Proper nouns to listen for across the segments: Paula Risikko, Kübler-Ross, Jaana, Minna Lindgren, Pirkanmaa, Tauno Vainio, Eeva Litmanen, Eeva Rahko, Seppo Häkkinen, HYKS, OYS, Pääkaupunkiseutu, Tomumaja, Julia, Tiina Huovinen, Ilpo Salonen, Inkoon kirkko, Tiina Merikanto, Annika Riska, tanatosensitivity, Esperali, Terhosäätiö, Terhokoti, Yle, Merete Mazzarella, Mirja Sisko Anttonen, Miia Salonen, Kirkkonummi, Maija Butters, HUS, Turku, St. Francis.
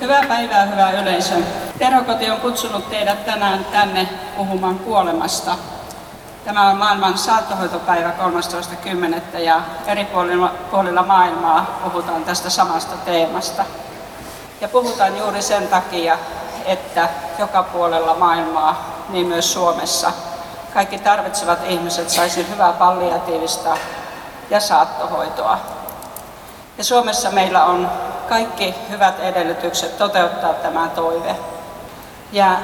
Hyvää päivää, hyvä yleisö. Terhokoti on kutsunut teidät tänään tänne puhumaan kuolemasta. Tämä on maailman saattohoitopäivä 13.10. ja eri puolilla maailmaa puhutaan tästä samasta teemasta. Ja puhutaan juuri sen takia, että joka puolella maailmaa, niin myös Suomessa, kaikki tarvitsevat ihmiset saisivat hyvää palliatiivista ja saattohoitoa. Ja Suomessa meillä on kaikki hyvät edellytykset toteuttaa tämä toive. Ja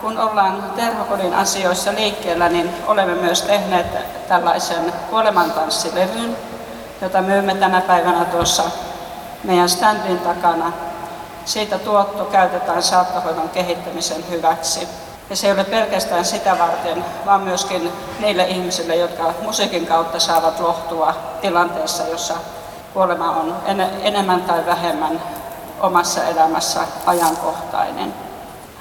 kun ollaan Terhokodin asioissa liikkeellä, niin olemme myös tehneet tällaisen kuolemantanssilevyn, jota myymme tänä päivänä tuossa meidän standin takana. Siitä tuotto käytetään saattohoidon kehittämisen hyväksi. Ja se ei ole pelkästään sitä varten, vaan myöskin niille ihmisille, jotka musiikin kautta saavat lohtua tilanteessa, jossa kuolema on enemmän tai vähemmän omassa elämässä ajankohtainen.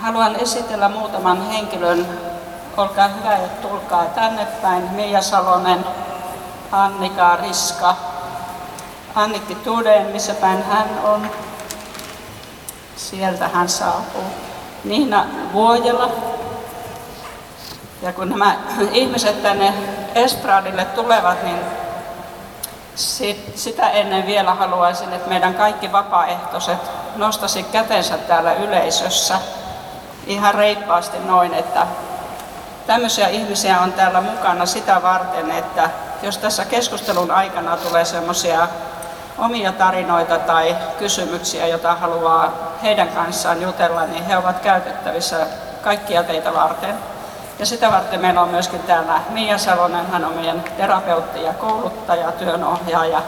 Haluan esitellä muutaman henkilön. Olkaa hyvä ja tulkaa tänne päin. Miia Salonen, Annika Riska, Annikki Tuden, missä päin hän on. Sieltä hän saapuu. Niina Vuojela. Ja kun nämä ihmiset tänne Esperalille tulevat, niin sitä ennen vielä haluaisin, että meidän kaikki vapaaehtoiset nostasi kätensä täällä yleisössä ihan reippaasti noin, että tämmöisiä ihmisiä on täällä mukana sitä varten, että jos tässä keskustelun aikana tulee semmoisia omia tarinoita tai kysymyksiä, joita haluaa heidän kanssaan jutella, niin he ovat käytettävissä kaikkia teitä varten. Ja sitä varten meillä on myöskin täällä Miia Salonen, hän on meidän terapeutti ja kouluttaja, työnohjaaja.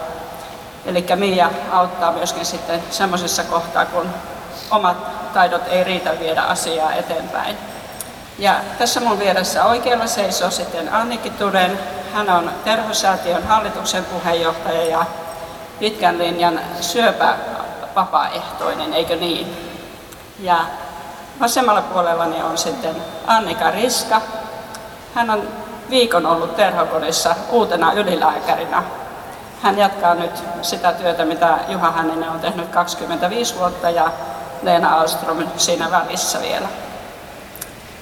Eli Miia auttaa myöskin sitten semmoisessa kohtaa, kun omat taidot ei riitä viedä asiaa eteenpäin. Ja tässä mun vieressä oikealla seisoo sitten Annikki Tuden, hän on Terhosäätiön hallituksen puheenjohtaja ja pitkän linjan syöpävapaaehtoinen, eikö niin? Ja vasemmalla puolellani on sitten Annika Riska. Hän on viikon ollut Terhokodissa uutena ylilääkärinä. Hän jatkaa nyt sitä työtä, mitä Juha Hänninen on tehnyt 25 vuotta ja Leena Ahlström siinä välissä vielä.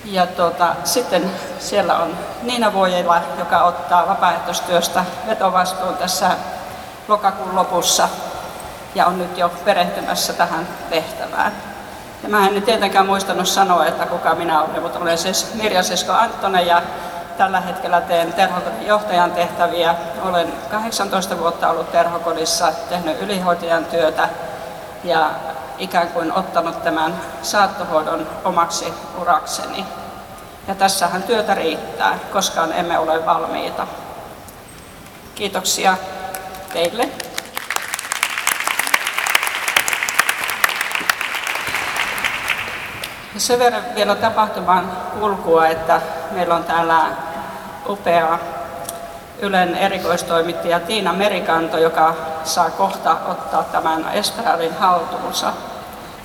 Ja sitten siellä on Niina Vuojela, joka ottaa vapaaehtoistyöstä vetovastuun tässä lokakuun lopussa ja on nyt jo perehtymässä tähän tehtävään. Ja mä en nyt tietenkään muistanut sanoa, että kuka minä olen, mutta olen siis Mirja Sisko Anttonen ja tällä hetkellä teen Terhokodin johtajan tehtäviä. Olen 18 vuotta ollut Terhokodissa, tehnyt ylihoitajan työtä ja ikään kuin ottanut tämän saattohoidon omaksi urakseni. Ja tässähän työtä riittää, koskaan emme ole valmiita. Kiitoksia teille. Sen verran vielä tapahtuman kulkua, että meillä on täällä upea Ylen erikoistoimittaja Tiina Merikanto, joka saa kohta ottaa tämän Esperalin haltuunsa.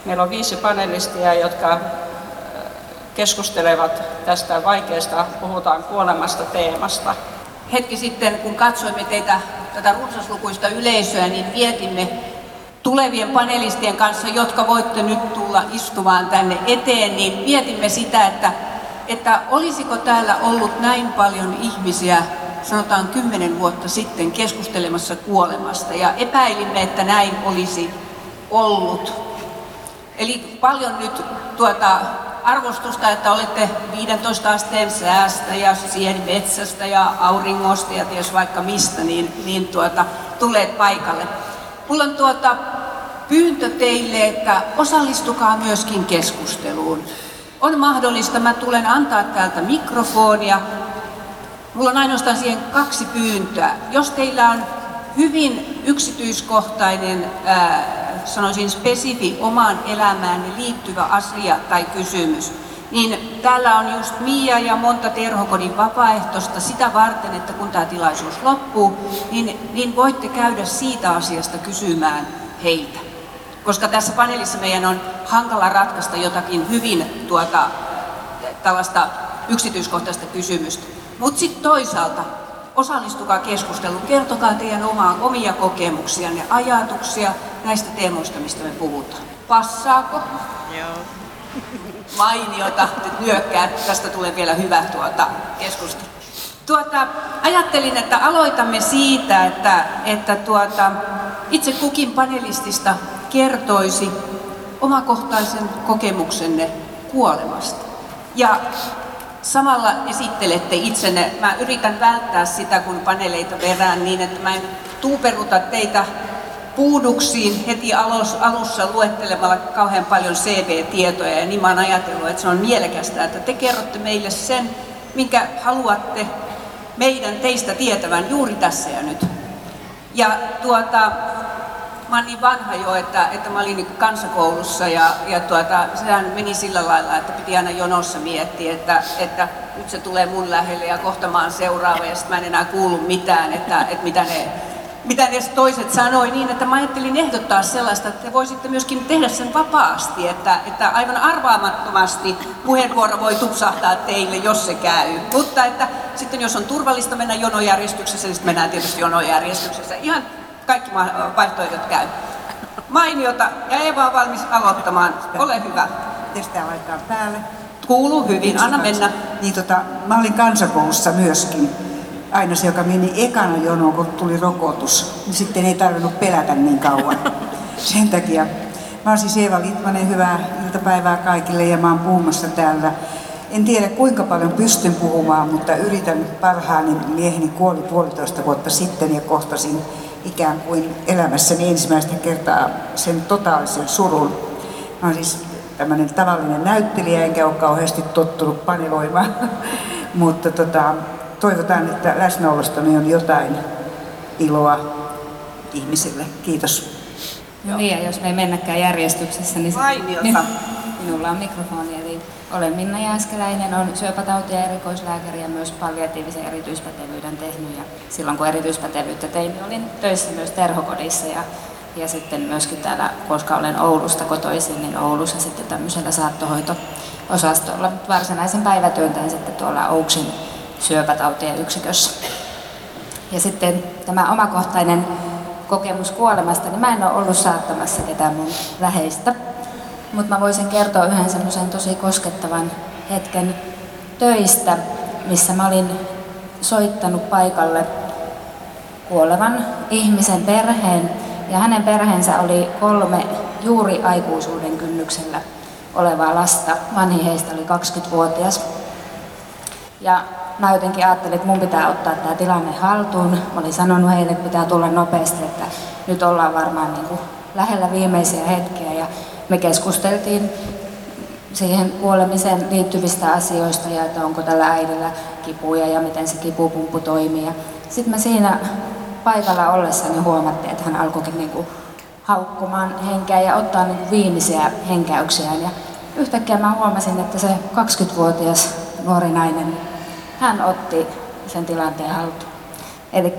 Meillä on 5 panelistia, jotka keskustelevat tästä vaikeasta, puhutaan kuolemasta teemasta. Hetki sitten, kun katsoimme tätä runsaslukuista yleisöä, niin vietimme tulevien panelistien kanssa, jotka voitte nyt tulla istumaan tänne eteen, niin mietimme sitä, että olisiko täällä ollut näin paljon ihmisiä, sanotaan 10 vuotta sitten, keskustelemassa kuolemasta. Ja epäilimme, että näin olisi ollut. Eli paljon nyt arvostusta, että olette 15 asteen säästä ja sienmetsästä ja auringosta ja ties vaikka mistä, niin tulleet paikalle. Mulla on pyyntö teille, että osallistukaa myöskin keskusteluun. On mahdollista, mä tulen antaa täältä mikrofonia. Mulla on ainoastaan siihen 2 pyyntöä. Jos teillä on hyvin yksityiskohtainen, sanoisin spesifi omaan elämään liittyvä asia tai kysymys, niin täällä on just Miia ja monta Terhokodin vapaaehtoista sitä varten, että kun tämä tilaisuus loppuu, niin voitte käydä siitä asiasta kysymään heiltä. Koska tässä paneelissa meidän on hankala ratkaista jotakin hyvin tällaista yksityiskohtaista kysymystä. Mutta sitten toisaalta Osallistukaa keskusteluun, kertokaa teidän omia kokemuksianne, ajatuksia näistä teemoista, mistä me puhutaan. Passaako? Joo. Mainiota, nyt nyökkään. Tästä tulee vielä hyvä keskustelu. Ajattelin, että aloitamme siitä, että itse kukin panelistista kertoisi omakohtaisen kokemuksenne kuolemasta. Ja samalla esittelette itsenne. Mä yritän välttää sitä, kun paneleita verään niin, että mä en tuuperuta teitä puuduksiin heti alussa luettelemalla kauhean paljon CV-tietoja. Ja niin mä oon ajatellut, että se on mielekästä, että te kerrotte meille sen, minkä haluatte meidän teistä tietävän juuri tässä ja nyt. Ja mä oon niin vanha jo, että mä olin kansakoulussa ja sehän meni sillä lailla, että piti aina jonossa miettiä, että nyt se tulee mun lähelle ja kohta mä oon seuraava ja sit mä en enää kuulu mitään, että mitä ne toiset sanoi niin, että mä ajattelin ehdottaa sellaista, että te voisitte myöskin tehdä sen vapaasti, että aivan arvaamattomasti puheenvuoro voi tupsahtaa teille, jos se käy. Mutta että sitten jos on turvallista mennä jonojärjestyksessä, niin sitten mennään tietysti jonojärjestyksessä. Ihan kaikki vaihtoehdot käy. Mainiota, ja Eeva on valmis aloittamaan. Ole hyvä. Miten sitä laitetaan päälle? Kuuluu hyvin, anna mennä. Niin, mä olin kansakoulussa myöskin. Aina se, joka meni ekana jonoon, kun tuli rokotus, niin sitten ei tarvinnut pelätä niin kauan. Sen takia. Mä oon siis Eeva Litmanen, hyvää iltapäivää kaikille ja mä oon puhumassa täällä. En tiedä kuinka paljon pystyn puhumaan, mutta yritän parhaani. Mieheni kuoli 1,5 vuotta sitten ja kohtasin ikään kuin elämässäni ensimmäistä kertaa sen totaalisen surun. Mä oon siis tämmönen tavallinen näyttelijä, enkä ole kauheasti tottunut paneloimaan, mutta toivotaan, että läsnäolostani on jotain iloa ihmisille. Kiitos. No niin, ja jos me ei mennäkään järjestyksessä, niin minulla on mikrofoni. Eli olen Minna Jääskeläinen, olen syöpätauti- ja erikoislääkäri ja myös palliatiivisen erityispätevyyden tehnyt. Ja silloin kun erityispätevyyttä tein, niin olin töissä myös Terhokodissa ja sitten myöskin täällä, koska olen Oulusta kotoisin, niin Oulussa sitten tämmöisellä saattohoito-osastolla. Varsinaisen päivätyön tein sitten tuolla OYSin syöpätautien yksikössä. Ja sitten tämä omakohtainen kokemus kuolemasta, niin mä en ole ollut saattamassa ketään mun läheistä. Mutta mä voisin kertoa yhden semmoisen tosi koskettavan hetken töistä, missä mä olin soittanut paikalle kuolevan ihmisen perheen. Ja hänen perheensä oli 3 juuri aikuisuuden kynnyksellä olevaa lasta. Vanhin heistä oli 20-vuotias. Ja mä jotenkin ajattelin, että mun pitää ottaa tämä tilanne haltuun. Mä olin sanonut heille, että pitää tulla nopeasti, että nyt ollaan varmaan niin kuin lähellä viimeisiä hetkiä. Ja me keskusteltiin siihen kuolemiseen liittyvistä asioista ja että onko tällä äidillä kipuja ja miten se kipupumppu toimii. Sitten me siinä paikalla ollessani huomattiin, että hän alkoikin niin kuin haukkumaan henkeä ja ottaa niin kuin viimeisiä henkäyksiään. Ja yhtäkkiä mä huomasin, että se 20-vuotias nuori nainen, hän otti sen tilanteen haltuun. Eli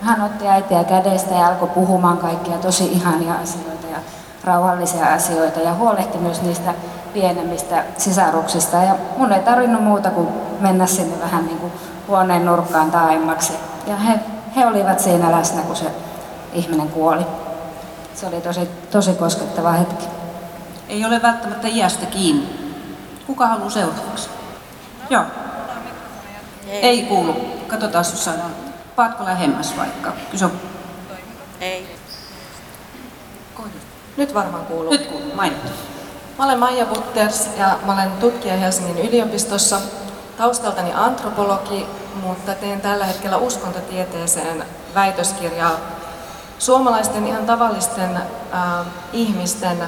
hän otti äitiä kädestä ja alkoi puhumaan kaikkia tosi ihania asioita ja rauhallisia asioita ja huolehti myös niistä pienemmistä sisaruksista. Ja mun ei tarvinnut muuta kuin mennä sinne vähän niin kuin huoneen nurkkaan taaimmaksi. Ja he olivat siinä läsnä, kun se ihminen kuoli. Se oli tosi koskettava hetki. Ei ole välttämättä iästä kiinni. Kuka haluaa seuraavaksi? Joo. Ei kuulu. Katsotaan, jos saadaan. Paatko lähemmäs vaikka? Kysy. Ei. Nyt varmaan kuuluu. Nyt kuuluu. Mainittu. Mä olen Maija Butters ja mä olen tutkija Helsingin yliopistossa. Taustaltani antropologi, mutta teen tällä hetkellä uskontotieteeseen väitöskirjaa suomalaisten ihan tavallisten ihmisten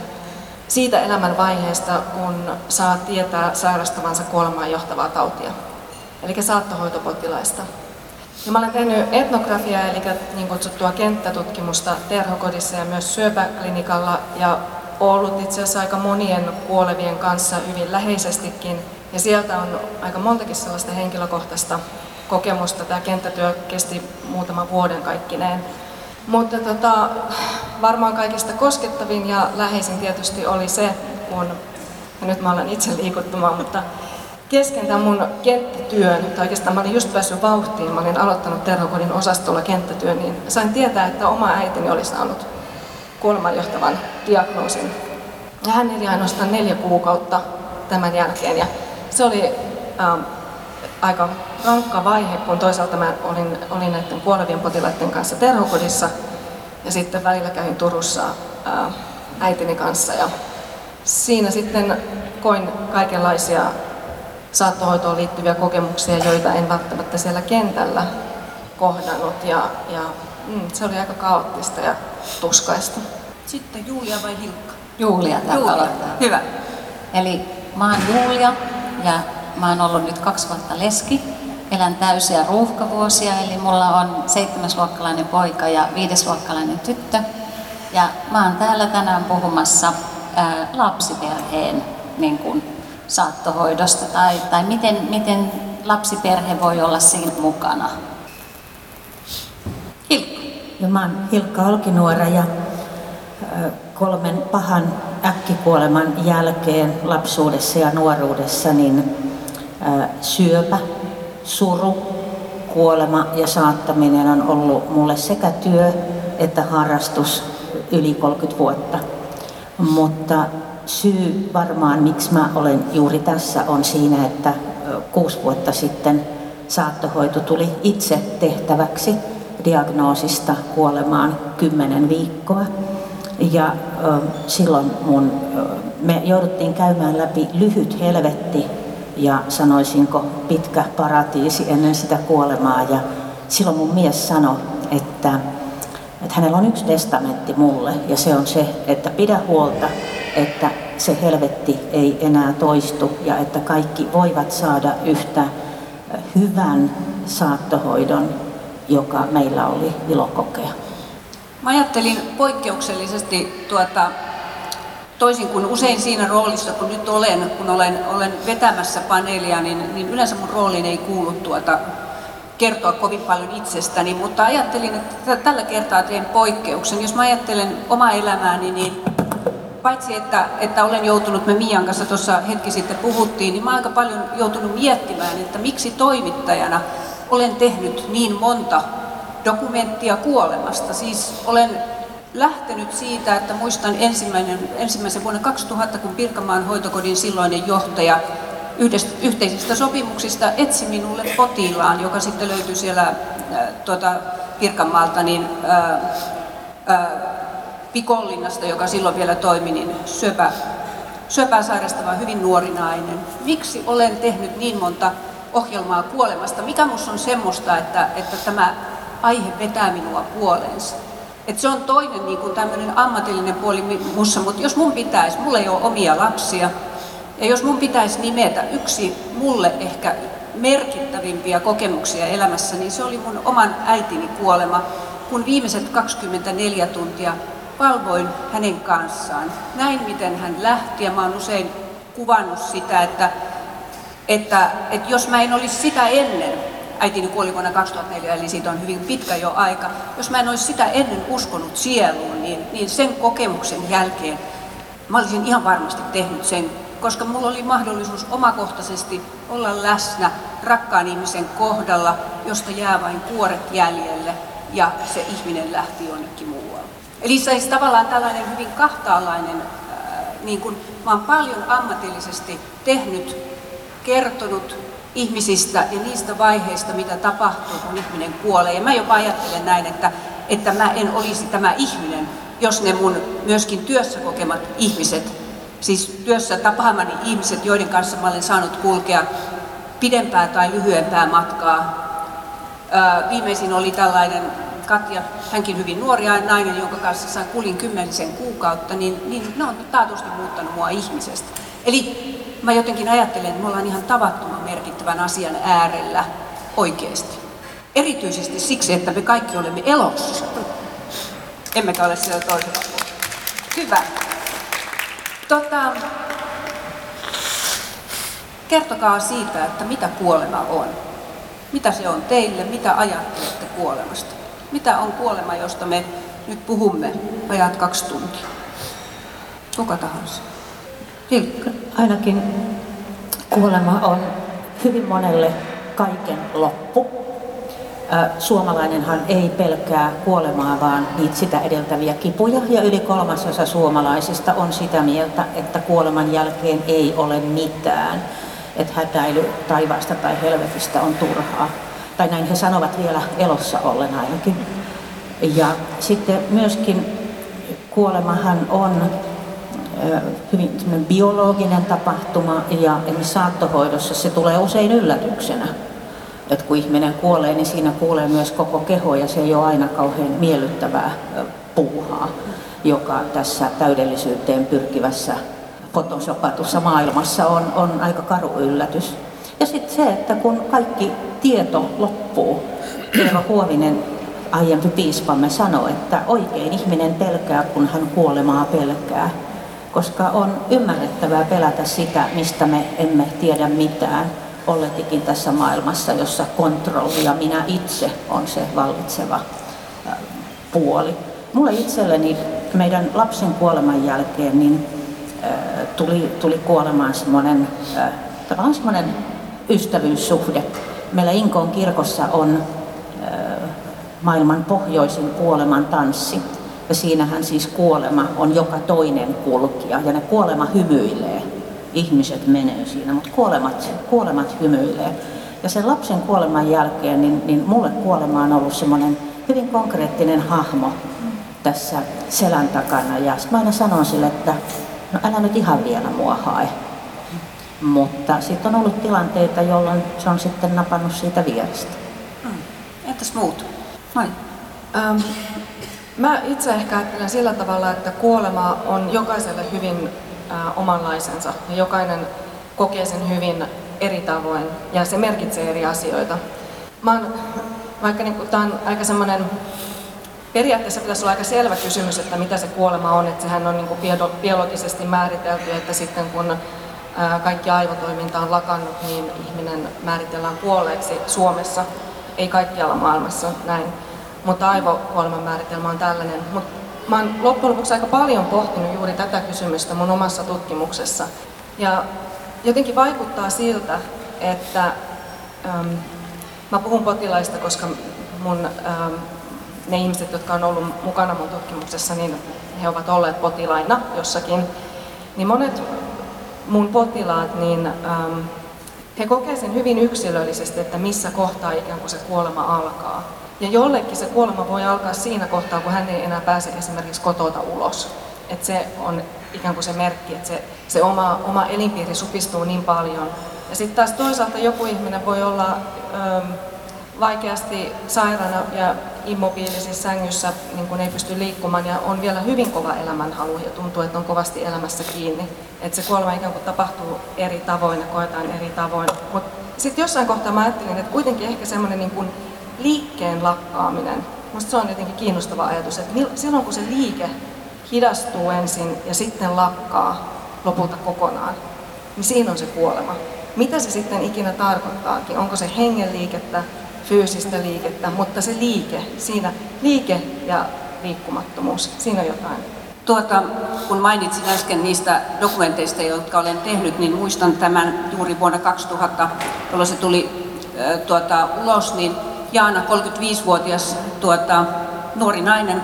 siitä elämänvaiheesta, kun saa tietää sairastavansa kuolemaan johtavaa tautia. Eli saattohoitopotilaista. Ja mä olen tehnyt etnografiaa, eli niin kutsuttua kenttätutkimusta Terhokodissa ja myös syöpäklinikalla ja ollut itse asiassa aika monien kuolevien kanssa hyvin läheisestikin. Ja sieltä on aika montakin sellaista henkilökohtaista kokemusta. Tämä kenttätyö kesti muutaman vuoden kaikkineen. Mutta varmaan kaikista koskettavin ja läheisin tietysti oli se, kun... Ja nyt mä alan itse liikuttumaan, mutta... Kesken tämän mun kenttätyön, tai oikeastaan mä olin just päässyt vauhtiin, mä olin aloittanut Terhokodin osastolla kenttätyön, niin sain tietää, että oma äitini oli saanut kuolemanjohtavan diagnoosin. Ja hän eli ainoastaan 4 kuukautta tämän jälkeen. Ja se oli aika rankka vaihe, kun toisaalta mä olin näiden kuolevien potilaiden kanssa Terhokodissa ja sitten välillä kävin Turussa äitini kanssa. Ja siinä sitten koin kaikenlaisia saattohoitoon liittyviä kokemuksia, joita en välttämättä siellä kentällä kohdannut. Se oli aika kaoottista ja tuskaista. Sitten Julia vai Hilkka? Julia täältä aloittaa. Hyvä. Eli mä oon Julia ja mä oon ollut nyt 2 vuotta leski. Elän täysiä ruuhkavuosia, eli mulla on 7-luokkalainen poika ja 5-luokkalainen tyttö. Ja mä oon täällä tänään puhumassa lapsiperheen saattohoidosta tai miten lapsiperhe voi olla siinä mukana. Hilkka. No, mä oon Hilkka Olkinuora ja 3 pahan äkkikuoleman jälkeen lapsuudessa ja nuoruudessa niin syöpä, suru, kuolema ja saattaminen on ollut mulle sekä työ että harrastus yli 30 vuotta. Mutta syy varmaan, miksi mä olen juuri tässä, on siinä, että 6 vuotta sitten saattohoito tuli itse tehtäväksi diagnoosista kuolemaan 10 viikkoa. Ja silloin me jouduttiin käymään läpi lyhyt helvetti ja sanoisinko pitkä paratiisi ennen sitä kuolemaa. Ja silloin mun mies sanoi, että hänellä on 1 testamentti mulle ja se on se, että pidä huolta, että se helvetti ei enää toistu ja että kaikki voivat saada yhtä hyvän saattohoidon, joka meillä oli ilo kokea. Mä ajattelin poikkeuksellisesti toisin kuin usein siinä roolissa, kun nyt olen vetämässä paneelia, niin yleensä mun rooliin ei kuulu kertoa kovin paljon itsestäni, mutta ajattelin, että tällä kertaa teen poikkeuksen. Jos mä ajattelen omaa elämääni, niin paitsi että olen joutunut, me Miian kanssa tuossa hetki sitten puhuttiin, niin mä oon aika paljon joutunut miettimään, että miksi toimittajana olen tehnyt niin monta dokumenttia kuolemasta. Siis olen lähtenyt siitä, että muistan ensimmäisen vuonna 2000, kun Pirkanmaan hoitokodin silloinen johtaja yhteisistä sopimuksista etsi minulle potilaan, joka sitten löytyi siellä Pirkanmaalta, niin Pikollinnasta, joka silloin vielä toimi, niin syöpää sairastava hyvin nuori nainen. Miksi olen tehnyt niin monta ohjelmaa kuolemasta? Mikä minussa on semmoista, että tämä aihe vetää minua puoleensa? Et se on toinen niin kuin tämmöinen ammatillinen puoli minussa, mutta jos mun pitäisi, mulla ei ole omia lapsia, ja jos mun pitäisi nimetä yksi mulle ehkä merkittävimpiä kokemuksia elämässä, niin se oli mun oman äitini kuolema, kun viimeiset 24 tuntia valvoin hänen kanssaan. Näin miten hän lähti, ja mä oon usein kuvannut sitä, että jos mä en olisi sitä ennen, äitini kuoli vuonna 2004, eli siitä on hyvin pitkä jo aika, jos mä en olisi sitä ennen uskonut sieluun, niin sen kokemuksen jälkeen mä olisin ihan varmasti tehnyt sen, koska mulla oli mahdollisuus omakohtaisesti olla läsnä rakkaan ihmisen kohdalla, josta jää vain kuoret jäljelle ja se ihminen lähti jonnekin muualle. Eli se tavallaan tällainen hyvin kahtaalainen, niin kuin mä oon paljon ammatillisesti tehnyt, kertonut ihmisistä ja niistä vaiheista, mitä tapahtuu, kun ihminen kuolee. Ja mä jopa ajattelen näin, että mä en olisi tämä ihminen, jos ne mun myöskin työssä kokemat ihmiset, siis työssä tapaamani ihmiset, joiden kanssa mä olen saanut kulkea pidempää tai lyhyempää matkaa. Viimeisin oli tällainen Katja, hänkin hyvin nuori nainen, jonka kanssa sain kulin 10 kuukautta, niin ne on taatusti muuttanut mua ihmisestä. Eli mä jotenkin ajattelen, että me ollaan ihan tavattoman merkittävän asian äärellä oikeasti. Erityisesti siksi, että me kaikki olemme elossa. Emmekä ole siellä toisella puolella. Hyvä. Kertokaa siitä, että mitä kuolema on. Mitä se on teille? Mitä ajattelette kuolemasta? Mitä on kuolema, josta me nyt puhumme vajaat 2 tuntia? Kuka tahansa. Hilkka. Ainakin Kuolema on hyvin monelle kaiken loppu. Suomalainenhan ei pelkää kuolemaa, vaan niitä sitä edeltäviä kipuja, ja yli 1/3 suomalaisista on sitä mieltä, että kuoleman jälkeen ei ole mitään. Että hätäily taivaasta tai helvetistä on turhaa. Tai näin he sanovat vielä elossa ollen ainakin. Ja sitten myöskin kuolemahan on hyvin biologinen tapahtuma, ja saattohoidossa se tulee usein yllätyksenä. Et kun ihminen kuolee, niin siinä kuulee myös koko keho, ja se ei ole aina kauhean miellyttävää puuhaa, joka tässä täydellisyyteen pyrkivässä photoshopatussa maailmassa on aika karu yllätys. Ja sitten se, että kun kaikki tieto loppuu, Tiina Huovinen, aiempi piispamme, sanoi, että oikein ihminen pelkää, kun hän kuolemaa pelkää. Koska on ymmärrettävää pelätä sitä, mistä me emme tiedä mitään, olletikin tässä maailmassa, jossa kontrolli ja minä itse on se vallitseva puoli. Mulle itselleni meidän lapsen kuoleman jälkeen niin tuli kuolemaan semmoinen ystävyyssuhde. Meillä Inkoon kirkossa on maailman pohjoisin kuoleman tanssi. Ja siinähän siis kuolema on joka toinen kulkija, ja ne kuolema hymyilee. Ihmiset menee siinä, mutta kuolemat hymyilee. Ja sen lapsen kuoleman jälkeen, niin mulle kuolema on ollut semmoinen hyvin konkreettinen hahmo tässä selän takana. Ja sitten mä aina sanon sille, että no älä nyt ihan vielä mua hae. Mutta sitten on ollut tilanteita, jolloin se on sitten napannut siitä vierestä. Entäs muut? Moi. Mä itse ehkä ajattelen sillä tavalla, että kuolema on jokaiselle hyvin omanlaisensa, ja jokainen kokee sen hyvin eri tavoin, ja se merkitsee eri asioita. Tää on aika semmoinen, periaatteessa pitäisi olla aika selvä kysymys, että mitä se kuolema on, että sehän on niin biologisesti määritelty, että sitten kun kaikki aivotoiminta on lakannut, niin ihminen määritellään kuolleeksi Suomessa, ei kaikkialla maailmassa näin. Mutta aivokuoleman määritelmä on tällainen. Mutta mä oon loppujen lopuksi aika paljon pohtinut juuri tätä kysymystä mun omassa tutkimuksessa. Ja jotenkin vaikuttaa siltä, että mä puhun potilaista, koska mun, ne ihmiset, jotka on ollut mukana mun tutkimuksessa, niin he ovat olleet potilaina jossakin. Niin monet mun potilaat, niin he kokee sen hyvin yksilöllisesti, että missä kohtaa ikään kuin se kuolema alkaa. Ja jollekin se kuolema voi alkaa siinä kohtaa, kun hän ei enää pääse esimerkiksi kotota ulos. Et se on ikään kuin se merkki, että se oma elinpiiri supistuu niin paljon. Ja sitten taas toisaalta joku ihminen voi olla vaikeasti sairaana ja immobiilisessa sängyssä, niin kun ei pysty liikkumaan, ja on vielä hyvin kova elämänhalu ja tuntuu, että on kovasti elämässä kiinni. Että se kuolema ikään kuin tapahtuu eri tavoin ja koetaan eri tavoin. Mutta sitten jossain kohtaa mä ajattelin, että kuitenkin ehkä semmoinen niin kuin liikkeen lakkaaminen. Minusta se on jotenkin kiinnostava ajatus, että silloin kun se liike hidastuu ensin ja sitten lakkaa lopulta kokonaan, niin siinä on se kuolema. Mitä se sitten ikinä tarkoittaakin? Onko se hengenliikettä, fyysistä liikettä, mutta se liike, siinä liike ja liikkumattomuus, siinä on jotain. Kun mainitsin äsken niistä dokumenteista, jotka olen tehnyt, niin muistan tämän juuri vuonna 2000, jolloin se tuli ulos, niin Jaana, 35-vuotias nuori nainen,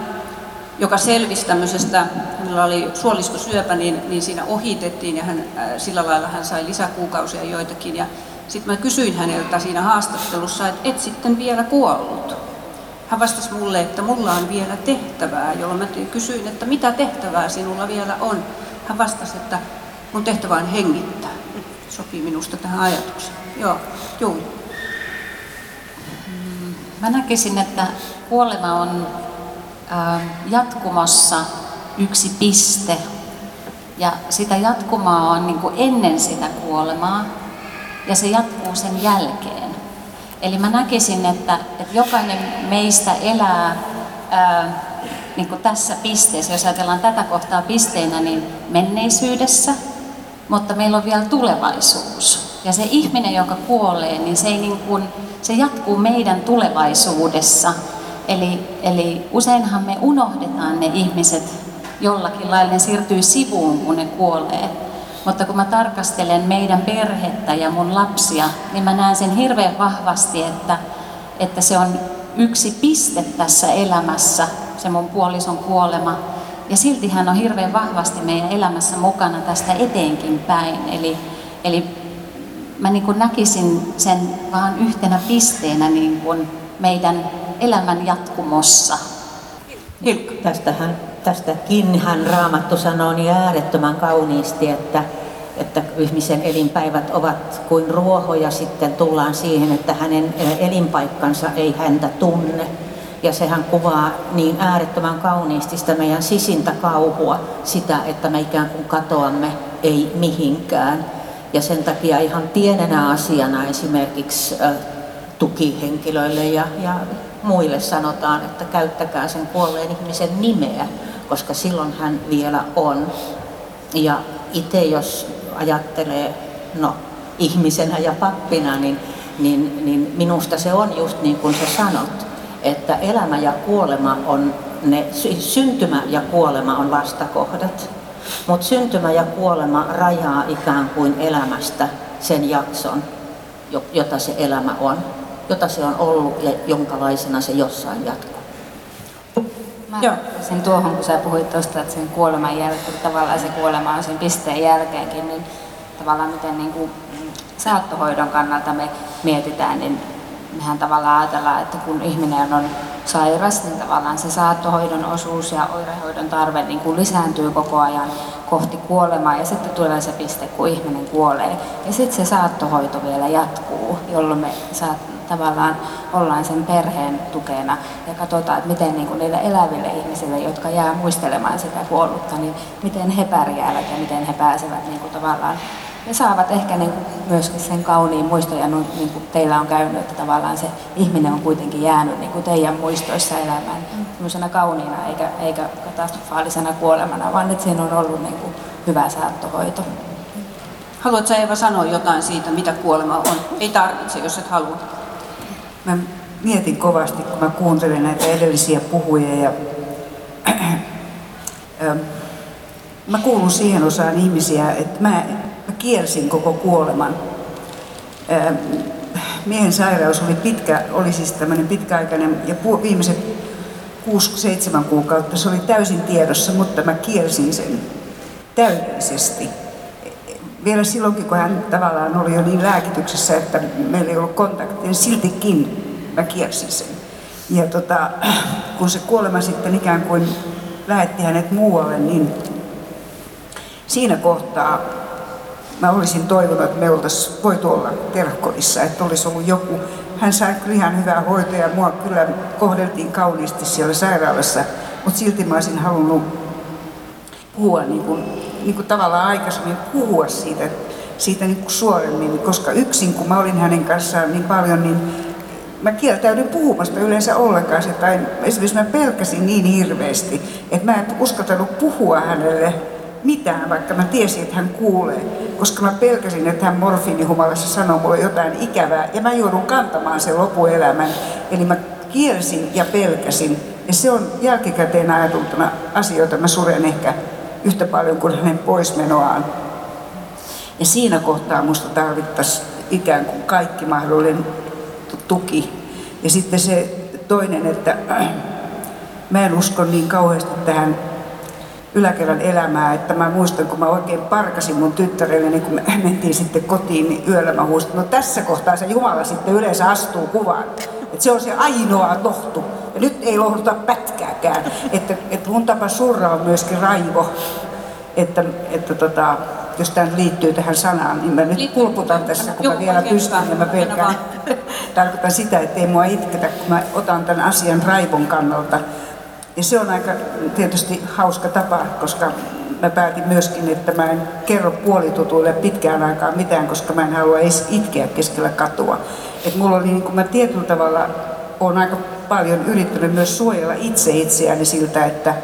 joka selvisi tämmöisestä, hänellä oli suolistosyöpä, niin siinä ohitettiin, ja sillä lailla hän sai lisäkuukausia joitakin. Ja sitten mä kysyin häneltä siinä haastattelussa, että et sitten vielä kuollut. Hän vastasi mulle, että mulla on vielä tehtävää, jolloin mä kysyin, että mitä tehtävää sinulla vielä on. Hän vastasi, että mun tehtävä on hengittää. Sopii minusta tähän ajatukseen. Joo. Mä näkisin, että kuolema on jatkumossa yksi piste, ja sitä jatkumaa on niin kuin ennen sitä kuolemaa, ja se jatkuu sen jälkeen. Eli mä näkisin, että jokainen meistä elää niin kuin tässä pisteessä, jos ajatellaan tätä kohtaa pisteenä, niin menneisyydessä, mutta meillä on vielä tulevaisuus. Ja se ihminen, joka kuolee, niin se ei niin kuin, se jatkuu meidän tulevaisuudessa, eli useinhan me unohdetaan ne ihmiset jollakin lailla, ne siirtyy sivuun, kun ne kuolee. Mutta kun mä tarkastelen meidän perhettä ja mun lapsia, niin mä näen sen hirveän vahvasti, että se on yksi piste tässä elämässä, se mun puolison kuolema. Ja silti hän on hirveän vahvasti meidän elämässä mukana tästä eteenkin päin. Eli mä niin kuin näkisin sen vaan yhtenä pisteenä niin kuin meidän elämän jatkumossa. Hilkka. Tästäkin Raamattu sanoo niin äärettömän kauniisti, että ihmisen elinpäivät ovat kuin ruoho, ja sitten tullaan siihen, että hänen elinpaikkansa ei häntä tunne. Ja sehän kuvaa niin äärettömän kauniisti sitä meidän sisintä kauhua, sitä, että me ikään kuin katoamme ei mihinkään. Ja sen takia ihan pienenä asiana esimerkiksi tukihenkilöille ja muille sanotaan, että käyttäkää sen kuolleen ihmisen nimeä, koska silloin hän vielä on. Ja itse jos ajattelee ihmisenä ja pappina, niin minusta se on just niin kuin sä sanot, että elämä ja kuolema on syntymä ja kuolema on vastakohdat. Mutta syntymä ja kuolema rajaa ikään kuin elämästä sen jakson, jota se elämä on, jota se on ollut ja jonkalaisena se jossain jatkuu. Mä sen tuohon, kun sä puhuit tuosta, että sen kuoleman jälkeen, tavallaan se kuolema on sen pisteen jälkeenkin, niin tavallaan miten niin kuin saattohoidon kannalta me mietitään, niin mehän tavallaan ajatellaan, että kun ihminen on sairas, niin tavallaan se saattohoidon osuus ja oirehoidon tarve niin kuin lisääntyy koko ajan kohti kuolemaa, ja sitten tulee se piste, kun ihminen kuolee. Ja sitten se saattohoito vielä jatkuu, jolloin me tavallaan ollaan sen perheen tukena ja katsotaan, että miten niin kuin niille eläville ihmisille, jotka jää muistelemaan sitä kuollutta, niin miten he pärjäävät ja miten he pääsevät niin kuin tavallaan. Ne saavat ehkä niin kuin myöskin sen kauniin muistoja, niin kuin teillä on käynyt, että tavallaan se ihminen on kuitenkin jäänyt niin kuin teidän muistoissa elämään sellaisena kauniina eikä katastrofaalisena kuolemana, vaan että siinä on ollut niin kuin hyvä saattohoito. Haluatko sä, Eeva, sanoa jotain siitä, mitä kuolema on? Ei tarvitse, jos et halua. Mä mietin kovasti, kun mä kuuntelin näitä edellisiä puhujia ja mä kuulun siihen osaan ihmisiä, että mä kielsin koko kuoleman. Miehen sairaus oli siis tämmöinen pitkäaikainen ja viimeiset 6-7 kuukautta se oli täysin tiedossa, mutta mä kielsin sen täydellisesti. Vielä silloinkin, kun hän tavallaan oli jo niin lääkityksessä, että meillä ei ollut kontaktia, siltikin mä kielsin sen. Ja kun se kuolema sitten ikään kuin lähetti hänet muualle, niin siinä kohtaa mä olisin toivonut, että me oltaisiin voitu olla Terhokotissa, että olisi ollut joku. Hän sai kyllä ihan hyvää hoitoa ja mua kyllä kohdeltiin kauniisti siellä sairaalassa, mutta silti mä olisin halunnut puhua niin kuin tavallaan aikaisemmin puhua siitä niin kuin suoremmin, koska yksin kun mä olin hänen kanssaan niin paljon, niin mä kieltäydyn puhumasta yleensä ollenkaan. Tai esimerkiksi mä pelkäsin niin hirveästi, että mä en uskaltanut puhua hänelle mitään, vaikka mä tiesin, että hän kuulee, koska mä pelkäsin, että hän morfiinihumalassa sanoo mulle jotain ikävää ja mä joudun kantamaan sen lopuelämän. Eli mä kielsin ja pelkäsin, ja se on jälkikäteen ajateltuna asioita, mä suren ehkä yhtä paljon kuin hänen poismenoaan. Ja siinä kohtaa musta tarvittaisiin ikään kuin kaikki mahdollinen tuki. Ja sitten se toinen, että mä en usko niin kauheasti tähän yläkerran elämää, että mä muistan, kun mä oikein parkasin mun tyttärelle, niin kun me mentiin sitten kotiin, niin yöllä mä huusin, tässä kohtaa se Jumala sitten yleensä astuu kuvaan. Että se on se ainoa lohtu. Ja nyt ei lohduta pätkääkään. Että mun tapa surra on myöskin raivo. Että jos tämä liittyy tähän sanaan, niin mä nyt kulputan tässä, kun mä vielä pystyn ja mä pelkään. Tarkoitan sitä, ettei mua itketä, kun mä otan tämän asian raivon kannalta. Ja se on aika tietysti hauska tapa, koska mä päätin myöskin, että mä en kerro puolitutuille pitkään aikaan mitään, koska mä en halua edes itkeä keskellä katua. Että mulla oli, niin kun mä tietyllä tavalla olen aika paljon yrittänyt myös suojella itseäni siltä, että